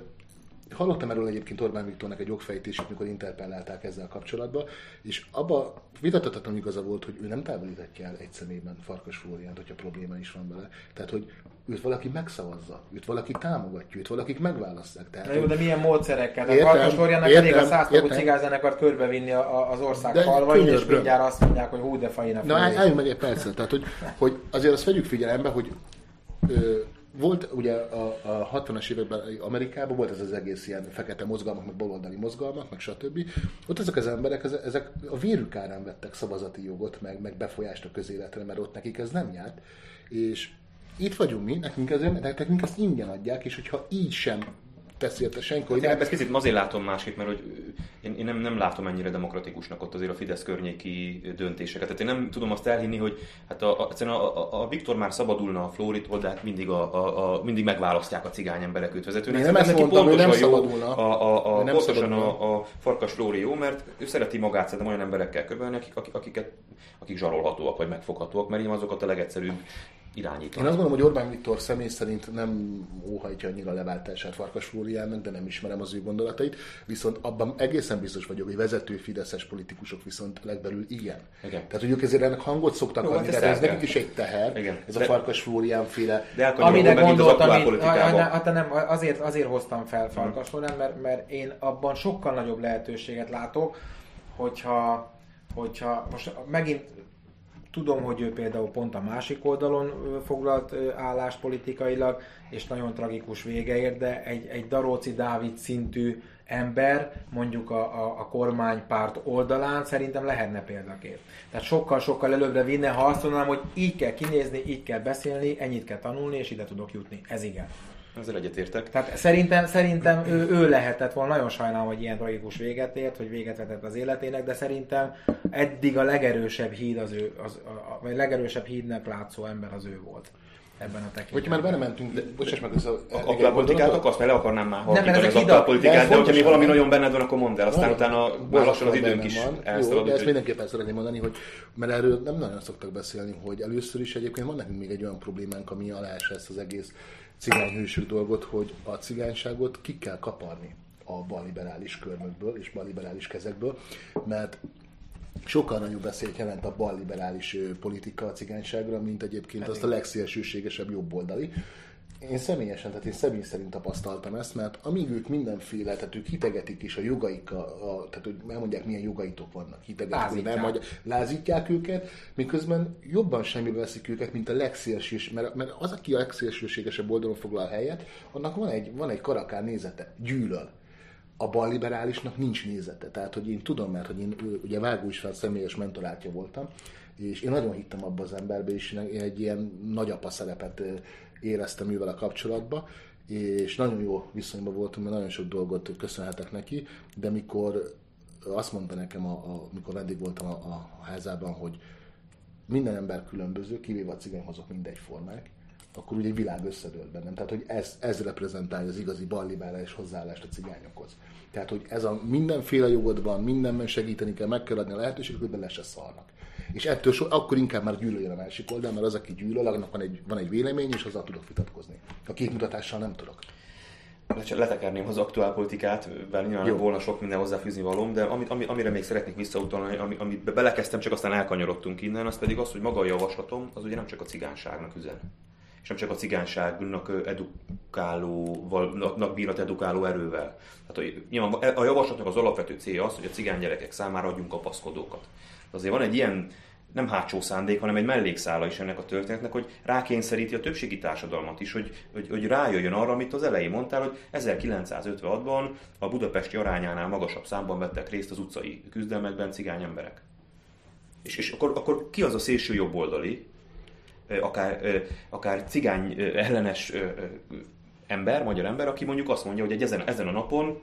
hallottam erről egyébként Orbán Viktornak egy jogfejtését, mikor interpellálták ezzel kapcsolatban, és abban vitathatatlan igaza volt, hogy ő nem távolíthatja el egy személyben Farkas Flóriánt, hogyha probléma is van vele. Tehát, hogy őt valaki megszavazza, őt valaki támogatja, őt valakik megválasztják. Tehát, jó, de milyen módszerekkel? Értem, a Farkas Flóriánnak elég a száztagú cigányzenekart körbevinni az ország falvait, és mindjárt azt mondják, hogy hú, de fajna. Na, álljunk meg egy percet. Tehát, hogy, hogy azért azt vegyük figyelembe, hogy ö, volt ugye a, a hatvanas években Amerikában volt ez az egész ilyen fekete mozgalmak, meg baloldali mozgalmak, meg stb. Ott ezek az emberek, ezek a vérük árán vettek szavazati jogot, meg, meg befolyást a közéletre, mert ott nekik ez nem járt. És itt vagyunk mi, nekünk, ezért, nekünk ezt ingyen adják, és hogyha így sem tesz érte senki, hogy... Ezt kicsit azért látom másképp, mert hogy én, én nem, nem látom ennyire demokratikusnak ott azért a Fidesz környéki döntéseket. Tehát én nem tudom azt elhinni, hogy hát a, a, a, a Viktor már szabadulna a Flóritól, de hát mindig, a, a, a, mindig megválasztják a cigány emberek őt vezetőnek. Nem ezt mondtam, hogy nem szabadulna. Pontosan a, a Farkas Flóri jó, mert ő szereti magát, szerintem olyan emberekkel körülni, akik, akiket, akik zsarolhatóak vagy megfoghatóak, mert én azokat a legegyszerűbb irányítani. Én azt gondolom, hogy Orbán Viktor személy szerint nem óhajtja annyira leváltását Farkas Flóriánnak, de nem ismerem az ő gondolatait, viszont abban egészen biztos vagyok, hogy vezető fideszes politikusok viszont legbelül igen. igen. Tehát, hogy ők ezért ennek hangot szoktak jó, adni, de ez nekik is egy teher, igen. Ez de, a Farkas Flórián féle. Amire gondoltam, az én, hát nem, azért, azért hoztam fel Farkas Flórián, mert, mert én abban sokkal nagyobb lehetőséget látok, hogyha, hogyha most megint tudom, hogy ő például pont a másik oldalon foglalt állást politikailag, és nagyon tragikus vége ér, de egy, egy Daróczi Dávid szintű ember, mondjuk a, a, a kormánypárt oldalán szerintem lehetne példakép. Tehát sokkal-sokkal előbbre vinne, ha azt mondanám, hogy így kell kinézni, így kell beszélni, ennyit kell tanulni, és ide tudok jutni. Ez igen. Ezzel egyetértek. Tehát szerintem, szerintem ő, ő lehetett volna, nagyon sajnálom, hogy ilyen tragikus véget ért, hogy véget vetett az életének, de szerintem eddig a legerősebb híd az ő, az, a, vagy legerősebb hídnek látszó ember az ő volt ebben a tekintetben. Hogyha már belementünk, de, de, bocsáss meg, ez a... Aktuálpolitikátok, azt meg le akarnám már halkítani az aktuálpolitikát, de hogyha mi valami nagyon benned van, akkor mondd el, aztán utána lassan az időnk is elszabadult. Jó, de ezt mindenképpen szeretném mondani, hogy, mert erről nem nagyon szoktak beszélni, hogy először is egyébként van nekünk még egy olyan problémánk, ami aláássa ezt az egész cigányhősök dolgot, hogy a cigányságot ki kell kaparni a balliberális körmökből és balliberális kezekből, mert sokkal nagyobb veszélyt jelent a balliberális politika a cigányságra, mint egyébként azt a legszélsőségesebb jobboldali. Én személyesen, tehát én személy szerint tapasztaltam ezt, mert amíg ők mindenféle, tehát ők hitegetik is a jogaikkal, tehát hogy elmondják, milyen jogaitok vannak, hitegetik, nem, vagy lázítják őket, miközben jobban semmibe veszik őket, mint a legszélsős, mert, mert az, aki a legszélsőségesebb oldalon foglal helyet, annak van egy, van egy karakán nézete, gyűlöl. A balliberálisnak nincs nézete. Tehát, hogy én tudom, mert hogy én ugye Vágó István személyes mentorátja voltam, és én nagyon hittem abba az emberbe, és én egy ilyen nagyapa szerepet éreztem ővel a kapcsolatba, és nagyon jó viszonyban voltunk, mert nagyon sok dolgot köszönhetek neki, de mikor azt mondta nekem, a, a, mikor vendég voltam a, a házában, hogy minden ember különböző, kivéve a cigányhozók mindegyformák, akkor ugye egy világ összedőlt bennem. Tehát, hogy ez, ez reprezentálja az igazi balliberális hozzáállást a cigányokhoz. Tehát, hogy ez a mindenféle jogodban, mindenben segíteni kell, meg kell adni a lehetőséget, de le se szarnak. És ettől so, akkor inkább már gyűlöljön a másik oldal, mert az, aki gyűlöl, annak van egy, van egy vélemény, és azzal tudok vitatkozni. A képmutatással nem tudok. Letekerném az aktuál politikát, bár nyilván volna sok minden hozzáfűzni valóm, de amit, ami, amire még szeretnék visszautalni, amit, amit belekezdtem, csak aztán elkanyarodtunk innen, az pedig az, hogy maga a javaslatom, az ugye nem csak a cigányságnak üzen. És nem csak a cigányságnak edukálóval, bírat edukáló erővel. Tehát a, a javaslatnak az alapvető célja az, hogy a cigány gyerekek számára adjunk kapaszkodókat. De azért van egy ilyen nem hátsó szándék, hanem egy mellékszála is ennek a történetnek, hogy rákényszeríti a többségi társadalmat is, hogy, hogy, hogy rájöjjön arra, amit az elején mondtál, hogy ezerkilencszázötvenhatban a budapesti arányánál magasabb számban vettek részt az utcai küzdelmekben cigány emberek. És, és akkor, akkor ki az a szélső jobboldali, Akár, akár cigány ellenes ember, magyar ember, aki mondjuk azt mondja, hogy ezen, ezen a napon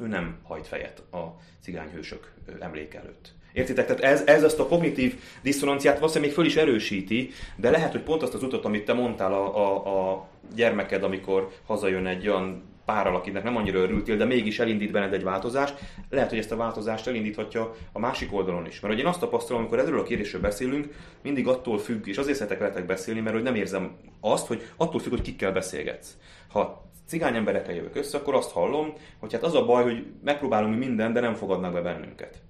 ő nem hajt fejet a cigányhősök emléke előtt. Értitek? Tehát ez, ez azt a kognitív diszonanciát valószínűleg még föl is erősíti, de lehet, hogy pont azt az utat, amit te mondtál a, a, a gyermeked, amikor hazajön egy olyan párral, akinek nem annyira örültél, de mégis elindít benned egy változást, lehet, hogy ezt a változást elindíthatja a másik oldalon is. Mert hogy én azt tapasztalom, amikor erről a kérdésről beszélünk, mindig attól függ, és azért szeretek veletek beszélni, mert hogy nem érzem azt, hogy attól függ, hogy kikkel beszélgetsz. Ha cigány emberekkel jövök össze, akkor azt hallom, hogy hát az a baj, hogy megpróbálunk mindent, de nem fogadnak be bennünket.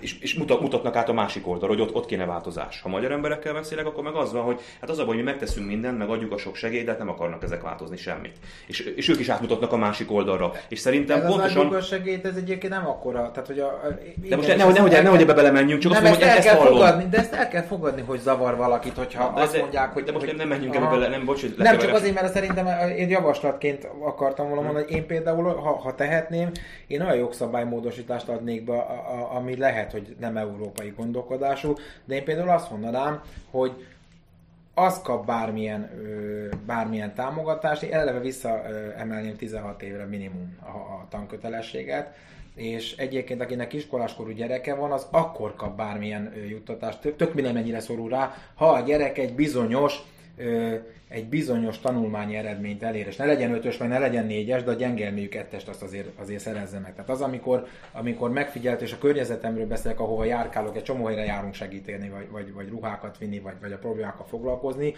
És, és mutat, mutatnak át a másik oldalra, hogy ott, ott kéne változás. Ha magyar emberekkel beszélek, akkor meg az van, hogy hát az a baj, hogy mi megteszünk mindent, meg adjuk a sok segélyt, de hát nem akarnak ezek változni semmit. És, és ők is átmutatnak a másik oldalra. És szerintem ez pontosan... Ez a segélyt, ez egyébként nem akkora. Tehát, hogy a, a, igen, de most nehogy ne, ne, ne, ne, ebbe belemenjünk, csak nem, azt mondom, ezt, ezt hallom. Fogadni, de ezt el kell fogadni, hogy zavar valakit, hogyha de azt de, mondják, hogy... De most hogy, nem menjünk ebbe bele, nem, bocs, hogy nem csak azért, mert szerintem én javaslatként akartam volna mondani, hogy én például, ha tehetném, én olyan jogszabálymódosítást adnék be, ami lehet, hogy nem európai gondolkodású, de én például azt mondanám, hogy az kap bármilyen, bármilyen támogatást, én eleve visszaemelném tizenhat évre minimum a, a tankötelességet, és egyébként akinek iskoláskorú gyereke van, az akkor kap bármilyen juttatást, tök minden mennyire szorul rá, ha a gyerek egy bizonyos egy bizonyos tanulmányi eredményt elér, és ne legyen ötös, vagy ne legyen négyes, de a gyengelméjű kettest azt azért, azért szerezze meg. Tehát az, amikor, amikor megfigyelt, és a környezetemről beszélek, ahova járkálok, egy csomó helyre járunk segíteni, vagy, vagy, vagy ruhákat vinni, vagy, vagy a problémákkal foglalkozni,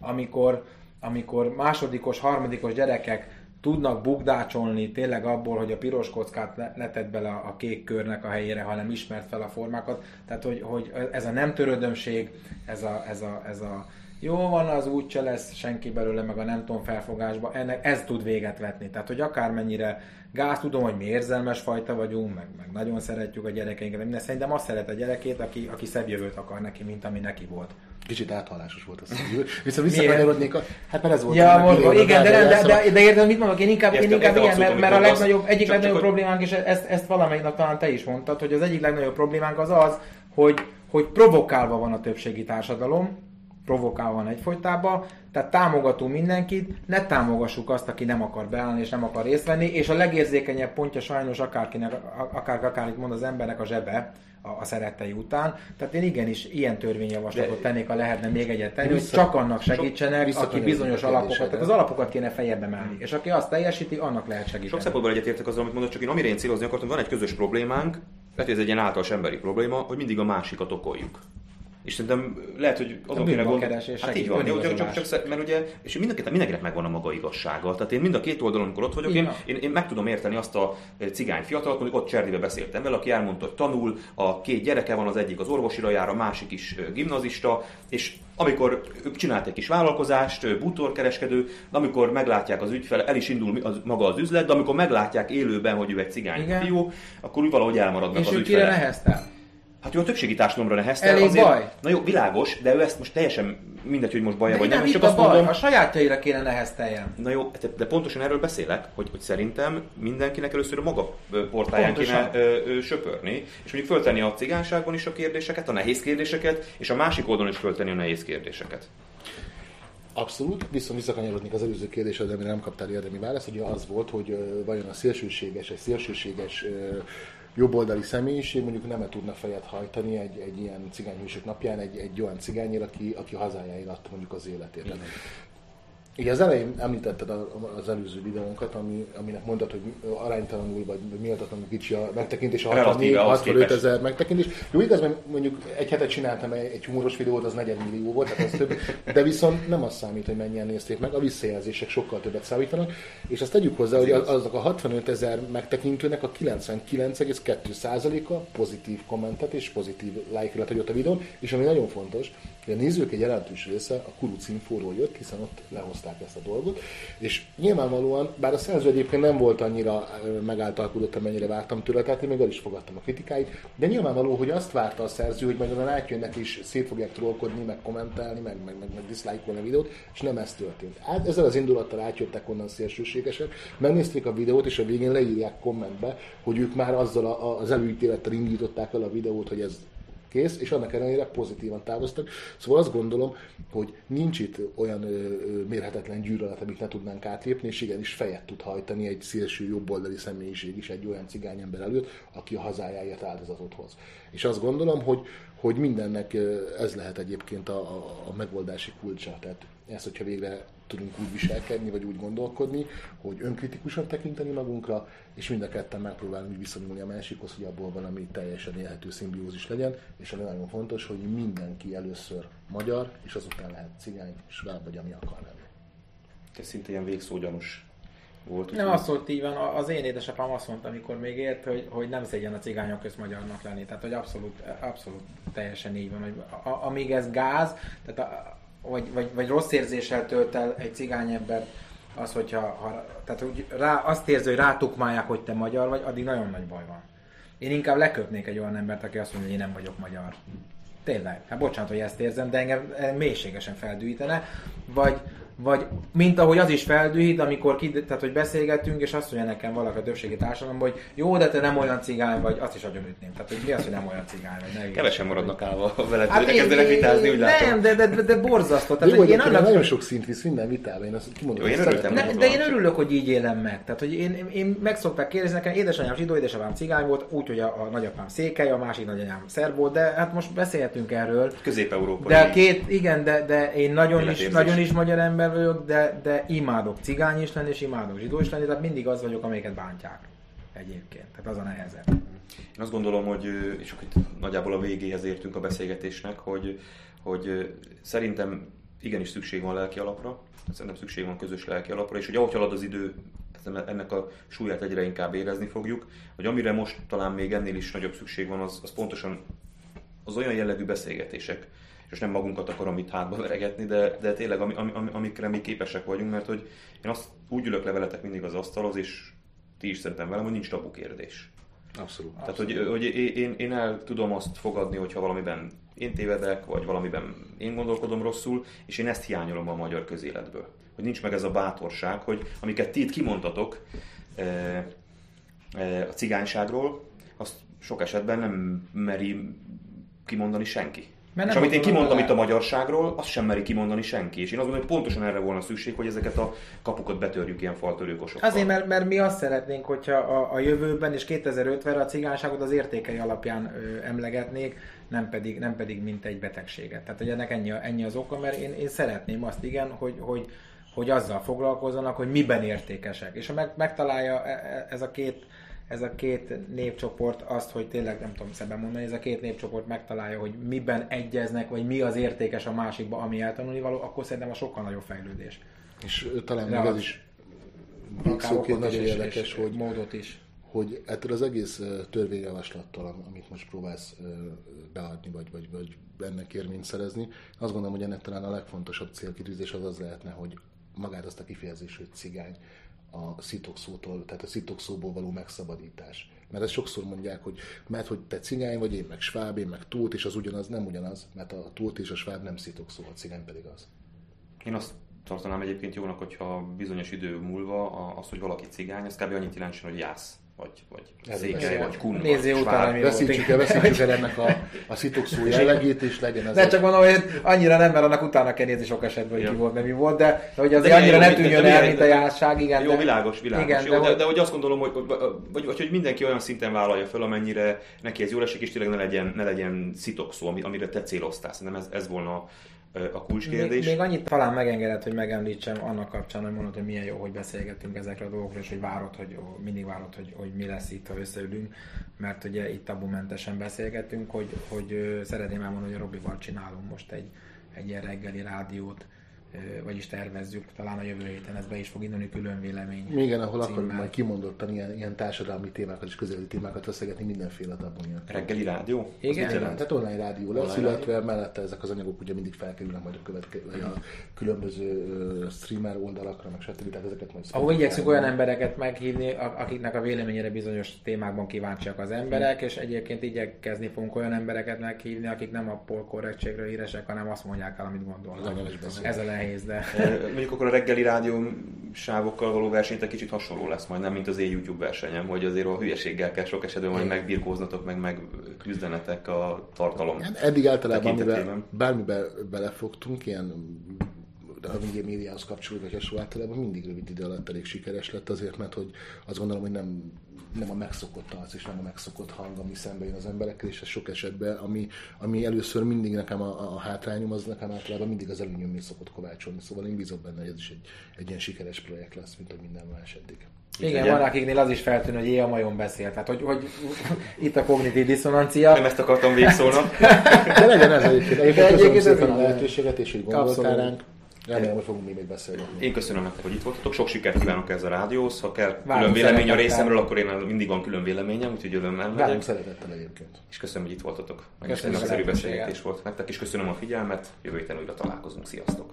amikor, amikor másodikos, harmadikos gyerekek tudnak bukdácsolni tényleg abból, hogy a piros kockát letett bele a kék körnek a helyére, hanem ismert fel a formákat. Tehát, hogy, hogy ez a nem törődömség, ez a, ez a, ez a jó van, az úgyse lesz senki belőle, meg a nem tudom felfogásba, ennek ez tud véget vetni. Tehát, hogy akármennyire gáz, tudom, hogy mi érzelmes fajta vagyunk, meg, meg nagyon szeretjük a gyerekeinket, de szerintem azt szeret a gyerekét, aki, aki szebb jövőt akar neki, mint ami neki volt. Kicsit áthallásos volt az szívül. Viszont visszakanyarodnék a... Hát mert ez volt. Ja, a igen, igen, de, de, de, de, de érted, mit mondok? Én inkább, én inkább ilyen, mert, mert a legnagyobb, egyik legnagyobb problémánk, és ezt, ezt valamelyiknek talán te is mondtad, hogy az egyik legnagyobb problémánk az az, hogy, hogy provokálva van a többségi társadalom, provokálva egyfolytában, tehát támogatunk mindenkit, ne támogassuk azt, aki nem akar beállni és nem akar részt venni, és a legérzékenyebb pontja sajnos akárkinek, akár, akár itt mond az embernek a zsebe a, a szerettei után. Tehát én igenis ilyen törvényjavaslatot tennék, ha lehetne még egyet tenni, hogy csak annak segítsenek, aki bizonyos alapokat, tehát az alapokat kéne fejebe emelni, és aki azt teljesíti, annak lehet segíteni. Sok szempontból egyetértek azzal, amit mondott, csak én amire én célozni akartam, van egy közös problémánk, tehát ez egy ilyen általános emberi probléma, hogy mindig a másikat okoljuk. És szerintem lehet, hogy azon kéne gondolni. Hát így van, jó, csak, csak, mert ugye, és mindenképpen mindenkinek megvan a maga igazsága. Tehát én mind a két oldalon, amikor ott vagyok, én, én, én meg tudom érteni azt a cigány fiatalt, mondjuk ott Cserdibe beszéltem vele, aki elmondta, hogy tanul, a két gyereke van, az egyik az orvosira jár, a másik is gimnazista, és amikor ők csinált egy kis vállalkozást, bútorkereskedő, de amikor meglátják az ügyfele, el is indul az, maga az üzlet, de amikor meglátják élőben, hogy ő egy cigány fiú, akkor úgy valahogy elmaradnak és az ügyfele. Hát ő a többségi társadalomra neheztel, azért baj. Na jó, világos, de ő ezt most teljesen mindegy, hogy most baj vagy nem, nem csak a azt baj, mondom, a sajátjaira kéne nehezteljen. Na jó, de pontosan erről beszélek, hogy, hogy szerintem mindenkinek először a maga portáján pontosan kéne ö, ö, söpörni, és mondjuk föltenni a cigányságban is a kérdéseket, a nehéz kérdéseket, és a másik oldalon is föltenni a nehéz kérdéseket. Abszolút, viszont visszakanyarodnék az előző kérdéshez, amire nem kaptál érdemi választ, ugye az volt, hogy vajon a szélsőséges, egy szélsőséges jobboldali személyiség mondjuk nem tudna fejet hajtani egy, egy ilyen cigányhősök napján egy, egy olyan cigányért, aki, aki hazájáért adta mondjuk az életét. Mm. Ugye az elején említetted az előző videónkat, ami, aminek mondtad, hogy aránytalanul vagy méltatlanul kicsi a megtekintés, a hatvannégy hatvanöt ezer megtekintés. Jó, igaz, mert mondjuk egy hetet csináltam egy humoros videót, az negyed millió volt, tehát az több, de viszont nem az számít, hogy mennyien nézték meg, a visszajelzések sokkal többet számítanak, és azt tegyük hozzá, hogy azok a hatvanöt ezer megtekintőnek a kilencvenkilenc egész kettő százaléka pozitív kommentet és pozitív lájkokat adott a videón, és ami nagyon fontos, hogy a nézők egy jelentős része a kurucinfóról jött, hiszen ott lehozták ezt a dolgot, és nyilvánvalóan, bár a szerző egyébként nem volt annyira megáltalkodott, amennyire vártam tőle, tehát én még el is fogadtam a kritikáit, de nyilvánvaló, hogy azt várta a szerző, hogy majd onnan átjönnek és szét fogják trollkodni, meg kommentelni, meg, meg, meg, meg diszlájkolni a videót, és nem ez történt. Hát ezzel az indulattal átjöttek onnan szélsőségesek, megnézték a videót, és a végén leírják kommentbe, hogy ők már azzal a, az előítélettel indították el a videót, hogy ez kész, és annak ellenére pozitívan távoztak. Szóval azt gondolom, hogy nincs itt olyan ö, ö, mérhetetlen gyűlölet, amit ne tudnánk átlépni, és igenis fejet tud hajtani egy szélső jobboldali személyiség is egy olyan cigány ember előtt, aki a hazájáért áldozatot hoz. És azt gondolom, hogy, hogy mindennek ez lehet egyébként a, a, a megoldási kulcsa. Tehát ezt, hogyha végre tudunk úgy viselkedni, vagy úgy gondolkodni, hogy önkritikusan tekinteni magunkra, és mind a ketten megpróbálni viszonyulni a másikhoz, hogy abból valami teljesen élhető szimbiózis legyen, és ami nagyon fontos, hogy mindenki először magyar, és azután lehet cigány, sváb, vagy ami akar lenni. Ez szinte ilyen végszógyanús volt. Nem, azt volt így van, az én édesapám azt mondta, amikor még élt, hogy, hogy nem szégyen a cigányok közt magyarnak lenni, tehát hogy abszolút, abszolút teljesen így van, hogy a, amíg ez gáz, tehát a, Vagy, vagy, vagy rossz érzéssel tölt el egy cigány ember az, hogyha ha, tehát úgy rá, azt érzi, hogy rátukmálják, hogy te magyar vagy, addig nagyon nagy baj van. Én inkább leköpnék egy olyan embert, aki azt mondja, hogy én nem vagyok magyar. Tényleg. Hát bocsánat, hogy ezt érzem, de engem mélységesen feldühítene. Vagy, vagy mint ahogy az is feldühít, amikor ki, tehát, hogy beszélgetünk, és azt mondja nekem valaki a többségi társadalomban, hogy jó, de te nem olyan cigány vagy, azt is agyonütném. Tehát, hogy mi az, hogy nem olyan cigány vagy? Kevesen maradnak állva veled, hát elkezdenek vitázni, úgy látom. Nem, de, de, de borzasztó. Tehát, jó, én annak... nagyon sok szint visz minden vitában, én azt kimondom. Jó, én örültem, ne, de én örülök, hogy így élem meg. Tehát, hogy én, én meg szokták kérdezni, nekem édesanyám zsidó, édesapám cigány volt, úgyhogy a, a nagyapám székely, a másik nagyanyám szerb volt, de hát most beszélhetünk erről. Közép-európai. De két, igen, de, de én nagyon is, nagyon is magyar ember vagyok, de, de imádok cigány is lenni, és imádok zsidó is lenni, tehát mindig az vagyok, amelyiket bántják egyébként. Tehát az a nehezebb. Én azt gondolom, hogy, és akkor itt nagyjából a végéhez értünk a beszélgetésnek, hogy, hogy szerintem igenis szükség van lelki alapra, szerintem szükség van közös lelki alapra, és hogy ahogy halad az idő, ennek a súlyát egyre inkább érezni fogjuk, hogy amire most talán még ennél is nagyobb szükség van, az, az pontosan az olyan jellegű beszélgetések, és nem magunkat akarom itt hátba veregetni, de, de tényleg ami, ami, amikre mi képesek vagyunk, mert hogy én azt úgy ülök le veletek mindig az asztalhoz, és ti is szerintem velem, hogy nincs tabu kérdés. Abszolút. Tehát, abszolút. Hogy, hogy én, én el tudom azt fogadni, hogyha valamiben én tévedek, vagy valamiben én gondolkodom rosszul, és én ezt hiányolom a magyar közéletből. Hogy nincs meg ez a bátorság, hogy amiket ti itt kimondtatok e, e, a cigányságról, azt sok esetben nem meri kimondani senki. És amit én kimondtam itt a magyarságról, azt sem meri kimondani senki. És én azt gondolom, hogy pontosan erre volna szükség, hogy ezeket a kapukat betörjük ilyen faltörőkosokkal. Azért, mert, mert mi azt szeretnénk, hogyha a, a jövőben és kétezer-ötvenre a cigányságot az értékei alapján ö, emlegetnék, nem pedig, nem pedig mint egy betegséget. Tehát, hogy ennek ennyi, ennyi az oka, mert én, én szeretném azt, igen, hogy, hogy, hogy azzal foglalkozzanak, hogy miben értékesek. És ha meg, megtalálja ez a két ez a két népcsoport azt, hogy tényleg nem tudom szebben mondani, ez a két népcsoport megtalálja, hogy miben egyeznek, vagy mi az értékes a másikba, ami eltanulni való, akkor szerintem a sokkal nagyobb fejlődés. És talán még ez is szóként nagyon érdekes, hogy módot is. Hogy ettől az egész törvényjavaslattal, amit most próbálsz beadni, vagy, vagy, vagy ennek érvényt szerezni, azt gondolom, hogy ennek talán a legfontosabb célkitűzés az az lehetne, hogy magát azt a kifejezés, hogy cigány, a szitokszótól, tehát a szitokszóból való megszabadítás. Mert ezt sokszor mondják, hogy mert hogy te cigány vagy, én meg sváb, én meg tót, és az ugyanaz, nem ugyanaz, mert a tót és a sváb nem szitokszó, a cigány pedig az. Én azt tartanám egyébként jónak, hogyha bizonyos idő múlva az, hogy valaki cigány, az kb. Annyit jelentsen, hogy jász. Vagy, vagy székely, vagy kunva, sváb. Veszítsük el, veszítsük el ennek a, a szitokszó jellegét, és legyen ez. Ne csak mondom, hogy annyira nem, mert annak utána kell nézni sok esetben, hogy ki volt, mert mi volt, de, de hogy azért de annyira jó, ne tűnjön el, mint a járság. Igen, jó, de, világos, világos. Igen, jó, de, de, de hogy azt gondolom, hogy, vagy, vagy hogy mindenki olyan szinten vállalja fel, amennyire neki ez jól esik, és tényleg ne legyen, ne legyen szitokszó, amire te céloztál. Szerintem ez, ez volna a kulcskérdés. Még, még annyit talán megengedett, hogy megemlítsem annak kapcsán, hogy mondod, hogy milyen jó, hogy beszélgetünk ezekre a dolgokról, és hogy várod, hogy mindig várod, hogy, hogy mi lesz itt, ha összeülünk, mert ugye itt tabumentesen beszélgetünk, hogy, hogy szeretném elmondani, hogy a Robival csinálunk most egy, egy ilyen reggeli rádiót, vagyis tervezzük, talán a jövő héten ez be is fog indulni, külön vélemény. Igen, ahol címmel. Akkor majd kimondottan ilyen, ilyen társadalmi témákat és közeli témákat veszegetni mindenféle tabon. Reggeli rádió? Igen. Tehát online rádió lesz, illetve mellette ezek az anyagok ugye mindig felkerülnek majd a, következő, a különböző streamer oldalakra, meg stb. Tehát ezeket majd ahol igyekszünk olyan embereket meghívni, akiknek a véleményére bizonyos témákban kíváncsiak az emberek, és egyébként igyekezni fogunk olyan embereket meghívni, akik nem a polkorrektségről híresek, hanem azt mondják el, amit gondolnak. Nehéz, de... Mondjuk akkor a reggeli rádió sávokkal való versenyt egy kicsit hasonló lesz majd, nem mint az én YouTube versenyem, hogy azért a hülyeséggel kell sok esetben majd megbirkóznatok, meg megküzdenetek a tartalom. Eddig általában amiben, bármiben belefogtunk, ilyen a médiához kapcsolódik, vagy a általában mindig rövid idő alatt elég sikeres lett azért, mert hogy azt gondolom, hogy nem, nem a megszokott arc és nem a megszokott hang, ami szembe jön az emberekkel, és ez sok esetben, ami, ami először mindig nekem a, a hátrányom, az nekem általában mindig az előnyöm mi szokott kovácsolni. Szóval én bízom benne, hogy ez is egy, egy ilyen sikeres projekt lesz, mint hogy minden más eddig. Igen, van akiknél az is feltűnő, hogy éjjel majom beszél, tehát hogy, hogy itt a kognitív diszonancia. Nem ezt akartam végszólnak. De legyen ez egyébként. Egyébként köszönöm szépen a lehetőséget, és hogy gondoltál ránk. Remélem, hogy fogunk még beszélni. Én köszönöm nektek, hogy itt voltatok. Sok sikert kívánok ez a rádióhoz. Ha kell külön vélemény a részemről, akkor én mindig van külön véleményem, úgyhogy örömmel megyek. Várunk szeretettel egyébként. És köszönöm, hogy itt voltatok. Megint nagyszerű beszélgetés volt nektek, és köszönöm a figyelmet. Jövő héten újra találkozunk. Sziasztok!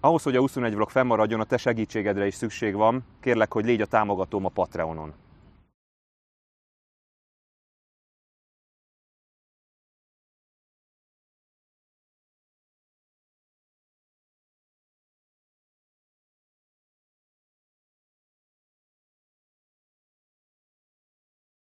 Ahhoz, hogy a huszonegy vlog fennmaradjon, a te segítségedre is szükség van. Kérlek, hogy légy a támogatóm a Patreonon.